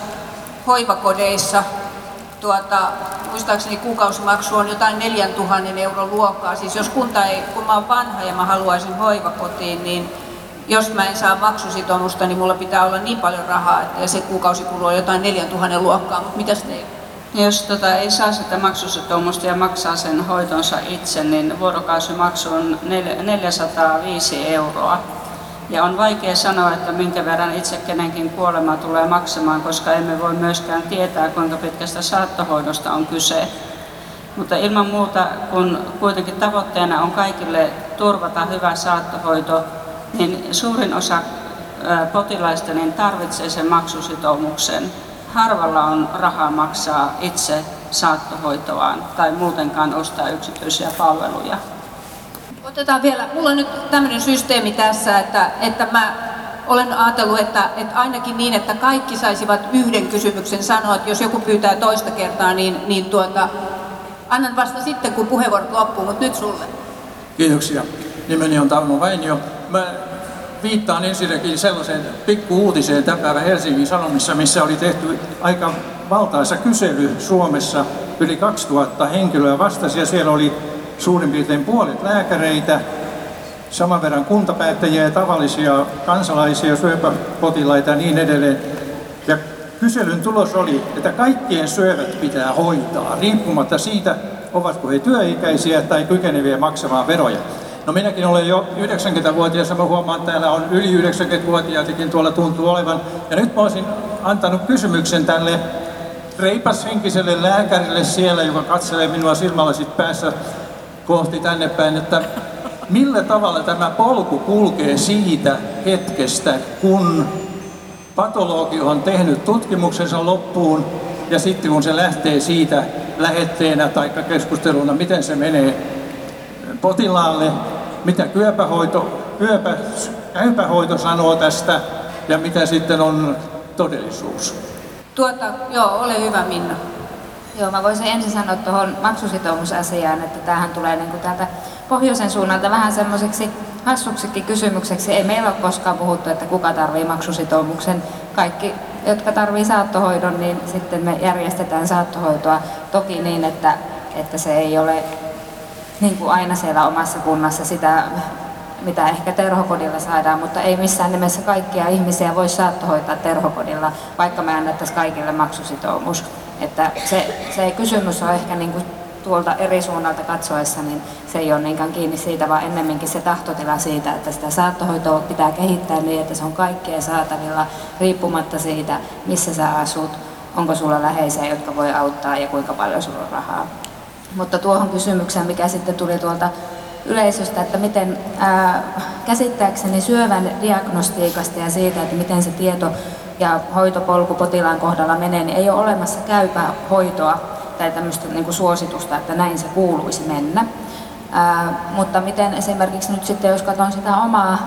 hoivakodeissa, muistaakseni kuukausimaksu on jotain 4 000 euron luokkaa. Siis jos kun mä oon vanha ja mä haluaisin hoivakotiin, niin jos mä en saa maksusitoumusta, niin mulla pitää olla niin paljon rahaa, että se kuukausikulu on jotain 4 000 luokkaa. Mutta mitäs teillä? Jos ei saa sitä maksusitoumusta ja maksaa sen hoitonsa itse, niin vuorokausimaksu on 405 euroa. Ja on vaikea sanoa, että minkä verran itse kenenkin kuolema tulee maksamaan, koska emme voi myöskään tietää, kuinka pitkästä saattohoidosta on kyse. Mutta ilman muuta, kun kuitenkin tavoitteena on kaikille turvata hyvä saattohoito, niin suurin osa potilaista niin tarvitsee sen maksusitoumuksen. Harvalla on rahaa maksaa itse saattohoitoaan tai muutenkaan ostaa yksityisiä palveluja. Otetaan vielä, mulla on nyt tämmöinen systeemi tässä, että mä olen ajatellut, että ainakin niin, että kaikki saisivat yhden kysymyksen sanoa, että jos joku pyytää toista kertaa, niin annan vasta sitten, kun puheenvuorot loppuu, mutta nyt sulle. Kiitoksia. Nimeni on Tauno Vainio. Mä viittaan ensinnäkin sellaiseen pikkuuutiseen tämän päivän Helsingin Sanomissa, missä oli tehty aika valtaisa kysely Suomessa. Yli 2000 henkilöä vastasi ja siellä oli suurin piirtein puolet lääkäreitä, saman verran kuntapäättäjiä ja tavallisia kansalaisia, syöpäpotilaita ja niin edelleen. Ja kyselyn tulos oli, että kaikkien syövät pitää hoitaa, riippumatta siitä, ovatko he työikäisiä tai kykeneviä maksamaan veroja. No minäkin olen jo 90-vuotias ja mä huomaan, että täällä on yli 90-vuotiaitakin tuolla tuntuu olevan. Ja nyt mä olisin antanut kysymyksen tälle reipashenkiselle lääkärille siellä, joka katselee minua silmällä sit päässä kohti tänne päin, että millä tavalla tämä polku kulkee siitä hetkestä, kun patologi on tehnyt tutkimuksensa loppuun ja sitten kun se lähtee siitä lähetteenä tai keskusteluna, miten se menee potilaalle, mitä käypähoito sanoo tästä ja mitä sitten on todellisuus. Joo, ole hyvä Minna. Joo, mä voisin ensin sanoa tuohon maksusitoumusasiaan, että tämähän tulee niin kuin täältä pohjoisen suunnalta vähän semmoiseksi hassuksikin kysymykseksi. Ei meillä ole koskaan puhuttu, että kuka tarvitsee maksusitoumuksen. Kaikki, jotka tarvitsee saattohoidon, niin sitten me järjestetään saattohoitoa. Toki niin, että se ei ole niin kuin aina siellä omassa kunnassa sitä, mitä ehkä terhokodilla saadaan, mutta ei missään nimessä kaikkia ihmisiä voi saattohoitaa terhokodilla, vaikka me annettaisiin kaikille maksusitoumus. Että se kysymys on ehkä niin kuin tuolta eri suunnalta katsoessa, niin se ei ole niinkään kiinni siitä, vaan ennemminkin se tahtotila siitä, että sitä saattohoitoa pitää kehittää niin, että se on kaikkien saatavilla, riippumatta siitä, missä sä asut, onko sulla läheisiä, jotka voi auttaa ja kuinka paljon sulla on rahaa. Mutta tuohon kysymykseen, mikä sitten tuli tuolta yleisöstä, että miten käsittääkseni syövän diagnostiikasta ja siitä, että miten se tieto ja hoitopolku potilaan kohdalla menee, niin ei ole olemassa käypää hoitoa tai tämmöistä niin kuin suositusta, että näin se kuuluisi mennä. Mutta miten esimerkiksi nyt sitten, jos katson sitä omaa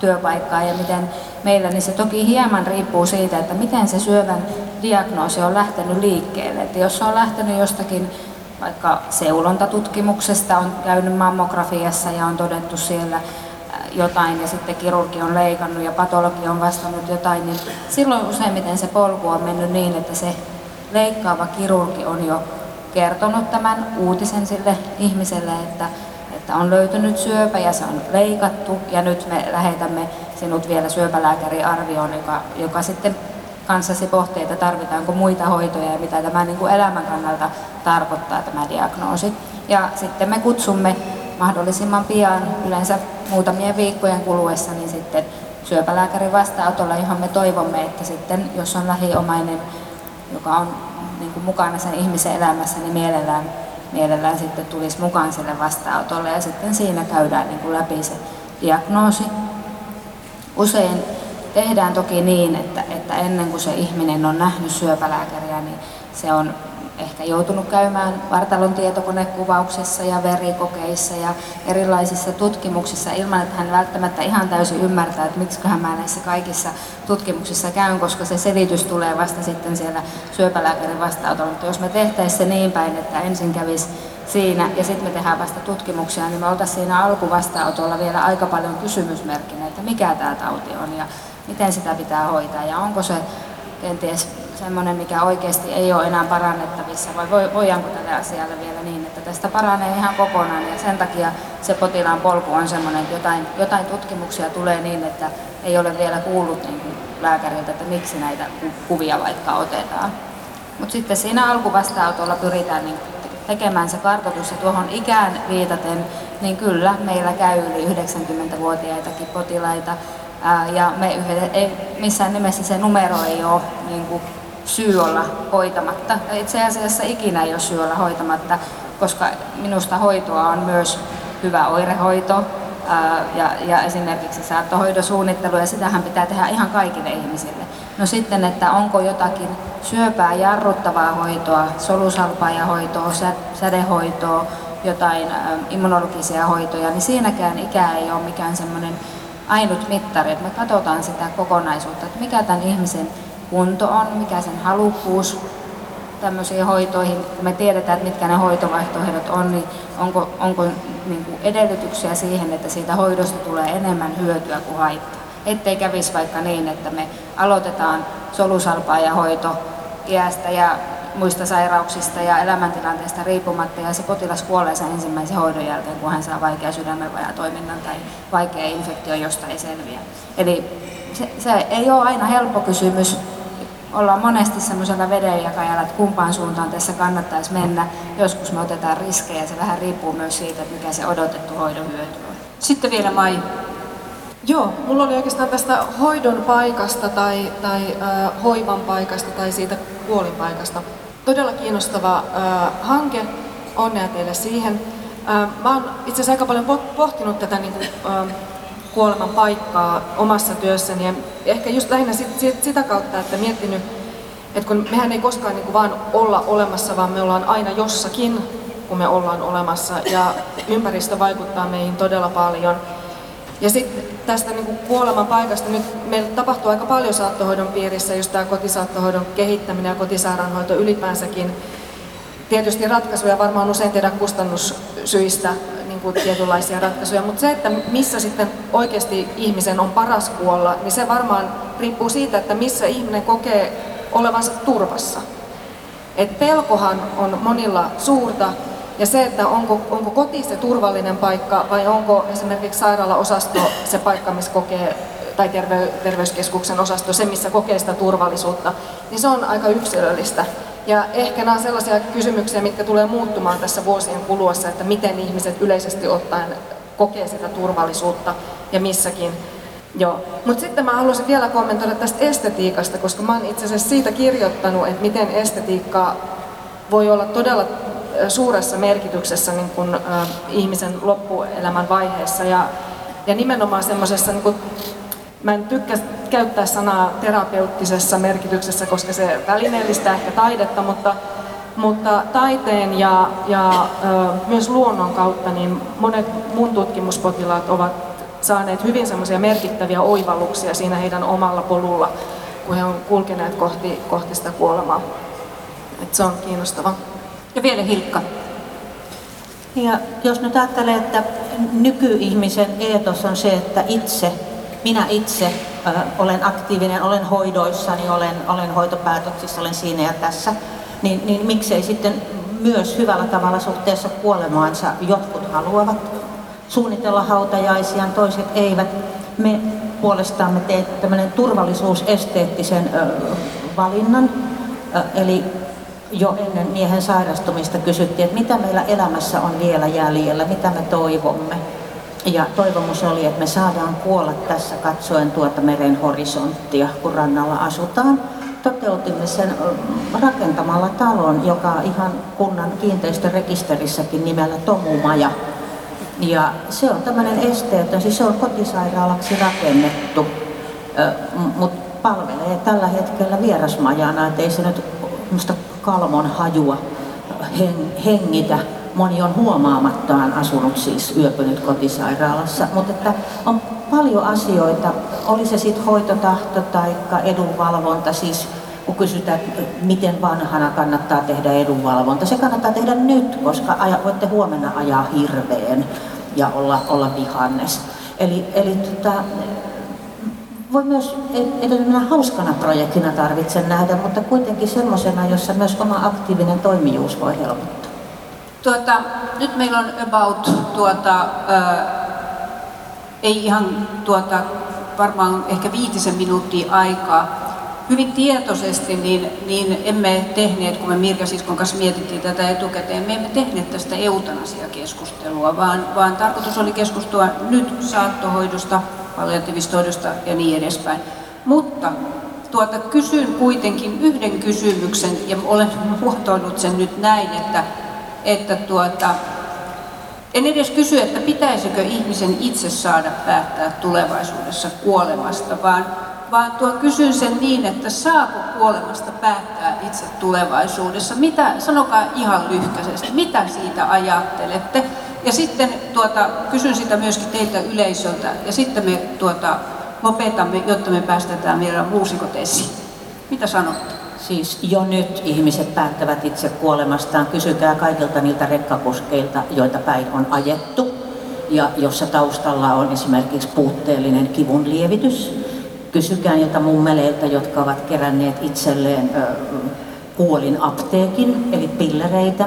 työpaikkaa ja miten meillä, niin se toki hieman riippuu siitä, että miten se syövän diagnoosi on lähtenyt liikkeelle. Että jos se on lähtenyt jostakin vaikka seulontatutkimuksesta, on käynyt mammografiassa ja on todettu siellä jotain ja sitten kirurgi on leikannut ja patologi on vastannut jotain, niin silloin useimmiten se polku on mennyt niin, että se leikkaava kirurgi on jo kertonut tämän uutisen sille ihmiselle, että on löytynyt syöpä ja se on leikattu ja nyt me lähetämme sinut vielä syöpälääkärin arvioon, joka sitten kanssasi pohtii, että tarvitaanko muita hoitoja ja mitä tämä niin kuin elämän kannalta tarkoittaa tämä diagnoosi. Ja sitten me kutsumme mahdollisimman pian, yleensä muutamien viikkojen kuluessa, niin sitten syöpälääkärin vastaanotolla, johon me toivomme, että sitten jos on lähiomainen, joka on niin kuin mukana sen ihmisen elämässä, niin mielellään sitten tulisi mukaan sille vastaanotolle ja sitten siinä käydään niin kuin läpi se diagnoosi. Usein tehdään toki niin, että ennen kuin se ihminen on nähnyt syöpälääkäriä, niin se on ehkä joutunut käymään vartalon tietokonekuvauksessa ja verikokeissa ja erilaisissa tutkimuksissa ilman, että hän välttämättä ihan täysin ymmärtää, että miksiköhän mä näissä kaikissa tutkimuksissa käyn, koska se selitys tulee vasta sitten siellä syöpälääkärin vastaanotolla. Mutta jos me tehtäisiin se niin päin, että ensin kävisi siinä ja sitten me tehdään vasta tutkimuksia, niin me oltaisiin siinä alkuvastaanotolla vielä aika paljon kysymysmerkkinä, että mikä tämä tauti on ja miten sitä pitää hoitaa ja onko se kenties semmoinen, mikä oikeasti ei ole enää parannettavissa, vai voidaanko tälle asialle vielä niin, että tästä paranee ihan kokonaan ja sen takia se potilaan polku on semmoinen, että jotain tutkimuksia tulee niin, että ei ole vielä kuullut niin kuin lääkäriltä, että miksi näitä kuvia vaikka otetaan. Mutta sitten siinä alkuvastaanotolla pyritään niin tekemään se kartoitus ja tuohon ikään viitaten, niin kyllä meillä käy yli 90-vuotiaitakin potilaita. Ja me missään nimessä se numero ei ole niin kuin syy olla hoitamatta. Itse asiassa ikinä ei ole syy olla hoitamatta, koska minusta hoitoa on myös hyvä oirehoito ja esimerkiksi saattohoidosuunnittelu, ja sitähän pitää tehdä ihan kaikille ihmisille. No sitten, että onko jotakin syöpää jarruttavaa hoitoa, solusalpaajahoitoa, sädehoitoa, jotain immunologisia hoitoja, niin siinäkään ikä ei ole mikään semmoinen ainut mittari, että me katsotaan sitä kokonaisuutta, että mikä tämän ihmisen kunto on, mikä sen halukkuus tämmöisiin hoitoihin, kun me tiedetään, että mitkä ne hoitovaihtoehdot on, niin onko niin kuin edellytyksiä siihen, että siitä hoidosta tulee enemmän hyötyä kuin haittaa. Ettei kävisi vaikka niin, että me aloitetaan solusalpaajahoito iästä ja muista sairauksista ja elämäntilanteesta riippumatta, ja se potilas kuolee sen ensimmäisen hoidon jälkeen, kun hän saa vaikea sydämenvajatoiminnan tai vaikea infektio, josta ei selviä. Eli se ei ole aina helppo kysymys. Ollaan monesti semmoisella vedenjakajalla, että kumpaan suuntaan tässä kannattaisi mennä. Joskus me otetaan riskejä, ja se vähän riippuu myös siitä, että mikä se odotettu hoidon hyöty on. Sitten vielä Maija. Joo, mulla oli oikeastaan tästä hoidon paikasta tai hoivan paikasta tai siitä kuolinpaikasta. Todella kiinnostava hanke, onnea teille siihen. Mä oon itse asiassa aika paljon pohtinut tätä niin kuin, kuoleman paikkaa omassa työssäni ja ehkä just lähinnä sitä kautta, että miettinyt, että kun mehän ei koskaan niin kuin vaan olla olemassa, vaan me ollaan aina jossakin, kun me ollaan olemassa ja ympäristö vaikuttaa meihin todella paljon. Ja sitten tästä niin kuoleman paikasta, nyt meillä tapahtuu aika paljon saattohoidon piirissä, just tämä kotisaattohoidon kehittäminen ja kotisairaanhoito ylipäänsäkin. Tietysti ratkaisuja varmaan usein tehdään kustannussyistä niin kuin tietynlaisia ratkaisuja, mutta se, että missä sitten oikeasti ihmisen on paras kuolla, niin se varmaan riippuu siitä, että missä ihminen kokee olevansa turvassa. Et pelkohan on monilla suurta. Ja se, että onko koti se turvallinen paikka vai onko esimerkiksi sairaalaosasto se paikka, missä kokee, tai terveyskeskuksen osasto, se missä kokee sitä turvallisuutta, niin se on aika yksilöllistä. Ja ehkä nämä on sellaisia kysymyksiä, mitkä tulee muuttumaan tässä vuosien kuluessa, että miten ihmiset yleisesti ottaen kokee sitä turvallisuutta ja missäkin. Mutta sitten mä haluaisin vielä kommentoida tästä estetiikasta, koska mä oon itse asiassa siitä kirjoittanut, että miten estetiikkaa voi olla todella suuressa merkityksessä niin kuin, ihmisen loppuelämän vaiheessa ja nimenomaan semmoisessa, niin mä en tykkää käyttää sanaa terapeuttisessa merkityksessä, koska se välineellistää ehkä taidetta, mutta taiteen ja myös luonnon kautta niin monet mun tutkimuspotilaat ovat saaneet hyvin semmoisia merkittäviä oivalluksia siinä heidän omalla polulla, kun he on kulkeneet kohti sitä kuolemaa. Et se on kiinnostavaa. Ja vielä Hilkka. Ja jos nyt ajattelee, että nykyihmisen eetos on se, että minä itse olen aktiivinen, olen hoidoissani, olen hoitopäätöksissä, olen siinä ja tässä, niin miksei sitten myös hyvällä tavalla suhteessa kuolemaansa jotkut haluavat suunnitella hautajaisiaan, toiset eivät. Me puolestamme teemme tämmöinen turvallisuusesteettisen valinnan, eli jo ennen miehen sairastumista kysyttiin, että mitä meillä elämässä on vielä jäljellä, mitä me toivomme. Ja toivomus oli, että me saadaan kuolla tässä katsoen tuota meren horisonttia, kun rannalla asutaan. Toteutimme sen rakentamalla talon, joka on ihan kunnan kiinteistörekisterissäkin nimellä Tomumaja. Ja se on tämmöinen esteetön, siis se on kotisairaalaksi rakennettu, mutta palvelee tällä hetkellä vierasmajana, ettei se nyt musta kalmon hajua hengitä. Moni on huomaamattaan asunut, siis yöpynyt kotisairaalassa, mutta että on paljon asioita, oli se sitten hoitotahto tai edunvalvonta, siis kun kysytään, miten vanhana kannattaa tehdä edunvalvonta, se kannattaa tehdä nyt, koska voitte huomenna ajaa hirveen ja olla vihannes. Eli voi myös hauskana projektina tarvitsen nähdä, mutta kuitenkin semmoisena, jossa myös oma aktiivinen toimijuus voi helpottaa. Nyt meillä on varmaan ehkä 5 minuuttia aikaa. Hyvin tietoisesti niin emme tehneet, kun me Mirja Siskon kanssa mietittiin tätä etukäteen, me emme tehneet tästä eutanasiakeskustelua, vaan tarkoitus oli keskustella nyt saattohoidosta, palliatiivisesta hoidosta ja niin edespäin. Mutta kysyn kuitenkin yhden kysymyksen ja olen muotoillut sen nyt näin, että en edes kysy, että pitäisikö ihmisen itse saada päättää tulevaisuudessa kuolemasta, vaan kysyn sen niin, että saako kuolemasta päättää itse tulevaisuudessa. Sanokaa ihan lyhkäisesti, mitä siitä ajattelette? Ja sitten kysyn sitä myöskin teiltä yleisöltä ja sitten me lopetamme, jotta me päästetään vielä muusikot esiin. Mitä sanotte? Siis jo nyt ihmiset päättävät itse kuolemastaan. Kysykää kaikilta niiltä rekkakuskeilta, joita päin on ajettu ja jossa taustalla on esimerkiksi puutteellinen kivunlievitys. Kysykää niiltä mummeleilta, jotka ovat keränneet itselleen kuolinapteekin, eli pillereitä,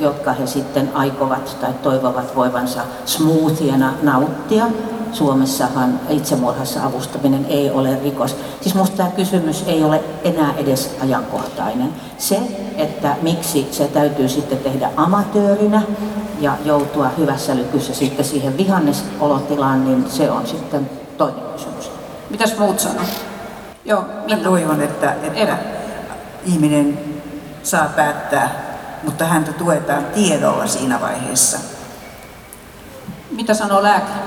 jotka he sitten aikovat tai toivovat voivansa smoothiena nauttia. Suomessahan itsemurhassa avustaminen ei ole rikos. Siis musta tämä kysymys ei ole enää edes ajankohtainen. Se, että miksi se täytyy sitten tehdä amatöörinä ja joutua hyvässä lykyssä sitten siihen vihannesolotilaan, niin se on sitten toinen kysymys. Mitäs muut sanoo? Minä toivon, että ihminen saa päättää, mutta häntä tuetaan tiedolla siinä vaiheessa. Mitä sanoo lääkäri?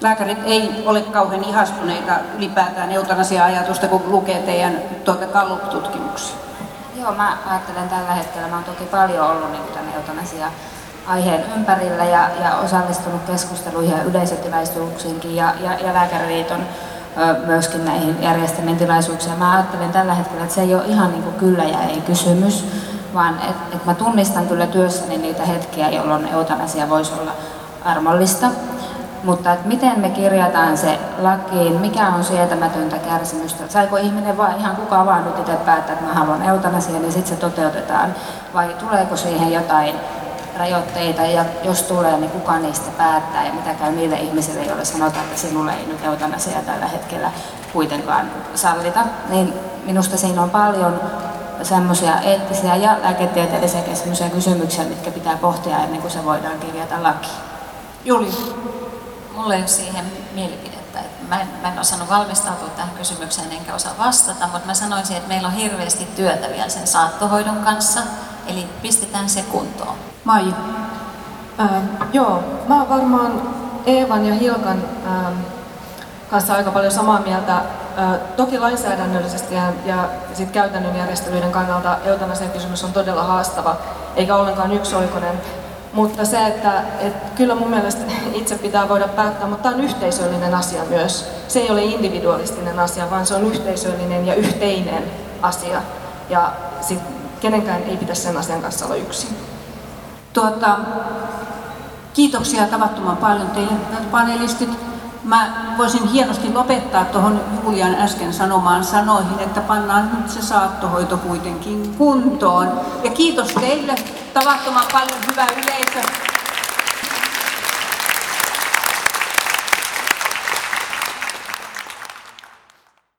Lääkärit ei ole kauhean ihastuneita ylipäätään eutanasia-ajatusta, kun lukee teidän Gallup-tutkimuksia. Joo, mä ajattelen tällä hetkellä, mä oon toki paljon ollut tämän eutanasia aiheen ympärillä ja osallistunut keskusteluihin ja yleisötilaisuuksiinkin ja Lääkäriliiton myöskin näihin järjestämiin tilaisuuksiin. Mä ajattelen tällä hetkellä, että se ei ole ihan niin kuin kyllä ja ei kysymys, vaan että et mä tunnistan kyllä työssäni niitä hetkiä, jolloin eutanasia voisi olla armollista. Mutta että miten me kirjataan se lakiin, mikä on sietämätöntä kärsimystä, saiko ihminen vaan ihan kukaan vaan nyt itse päättää, että mä haluan eutanasia, niin sitten se toteutetaan, vai tuleeko siihen jotain rajoitteita, ja jos tulee, niin kuka niistä päättää, ja mitä käy niille ihmisille, joille sanotaan, että sinulle ei nyt eutanasiaa tällä hetkellä kuitenkaan sallita, niin minusta siinä on paljon semmoisia eettisiä ja lääketieteellisiä kysymyksiä, mitkä pitää pohtia ennen kuin se voidaan kirjata lakiin. Julia. Mulla ei ole siihen mielipidettä. Mä en osannut valmistautua tähän kysymykseen enkä osaa vastata, mutta mä sanoisin, että meillä on hirveästi työtä vielä sen saattohoidon kanssa, eli pistetään se kuntoon. Maija. Mä oon varmaan Eevan ja Hilkan kanssa aika paljon samaa mieltä. Toki lainsäädännöllisesti ja sit käytännön järjestelyiden kannalta eutanasiakysymys on todella haastava, eikä ollenkaan yksioikoinen. Mutta se, että kyllä mun mielestä itse pitää voida päättää, mutta tämä on yhteisöllinen asia myös. Se ei ole individualistinen asia, vaan se on yhteisöllinen ja yhteinen asia. Ja sit kenenkään ei pitäisi sen asian kanssa olla yksin. Kiitoksia tavattoman paljon teille panelistit. Mä voisin hienosti lopettaa tuohon Julian äsken sanomaan sanoihin, että pannaan nyt se saattohoito kuitenkin kuntoon. Ja kiitos teille, tavattoman paljon, hyvä yleisö.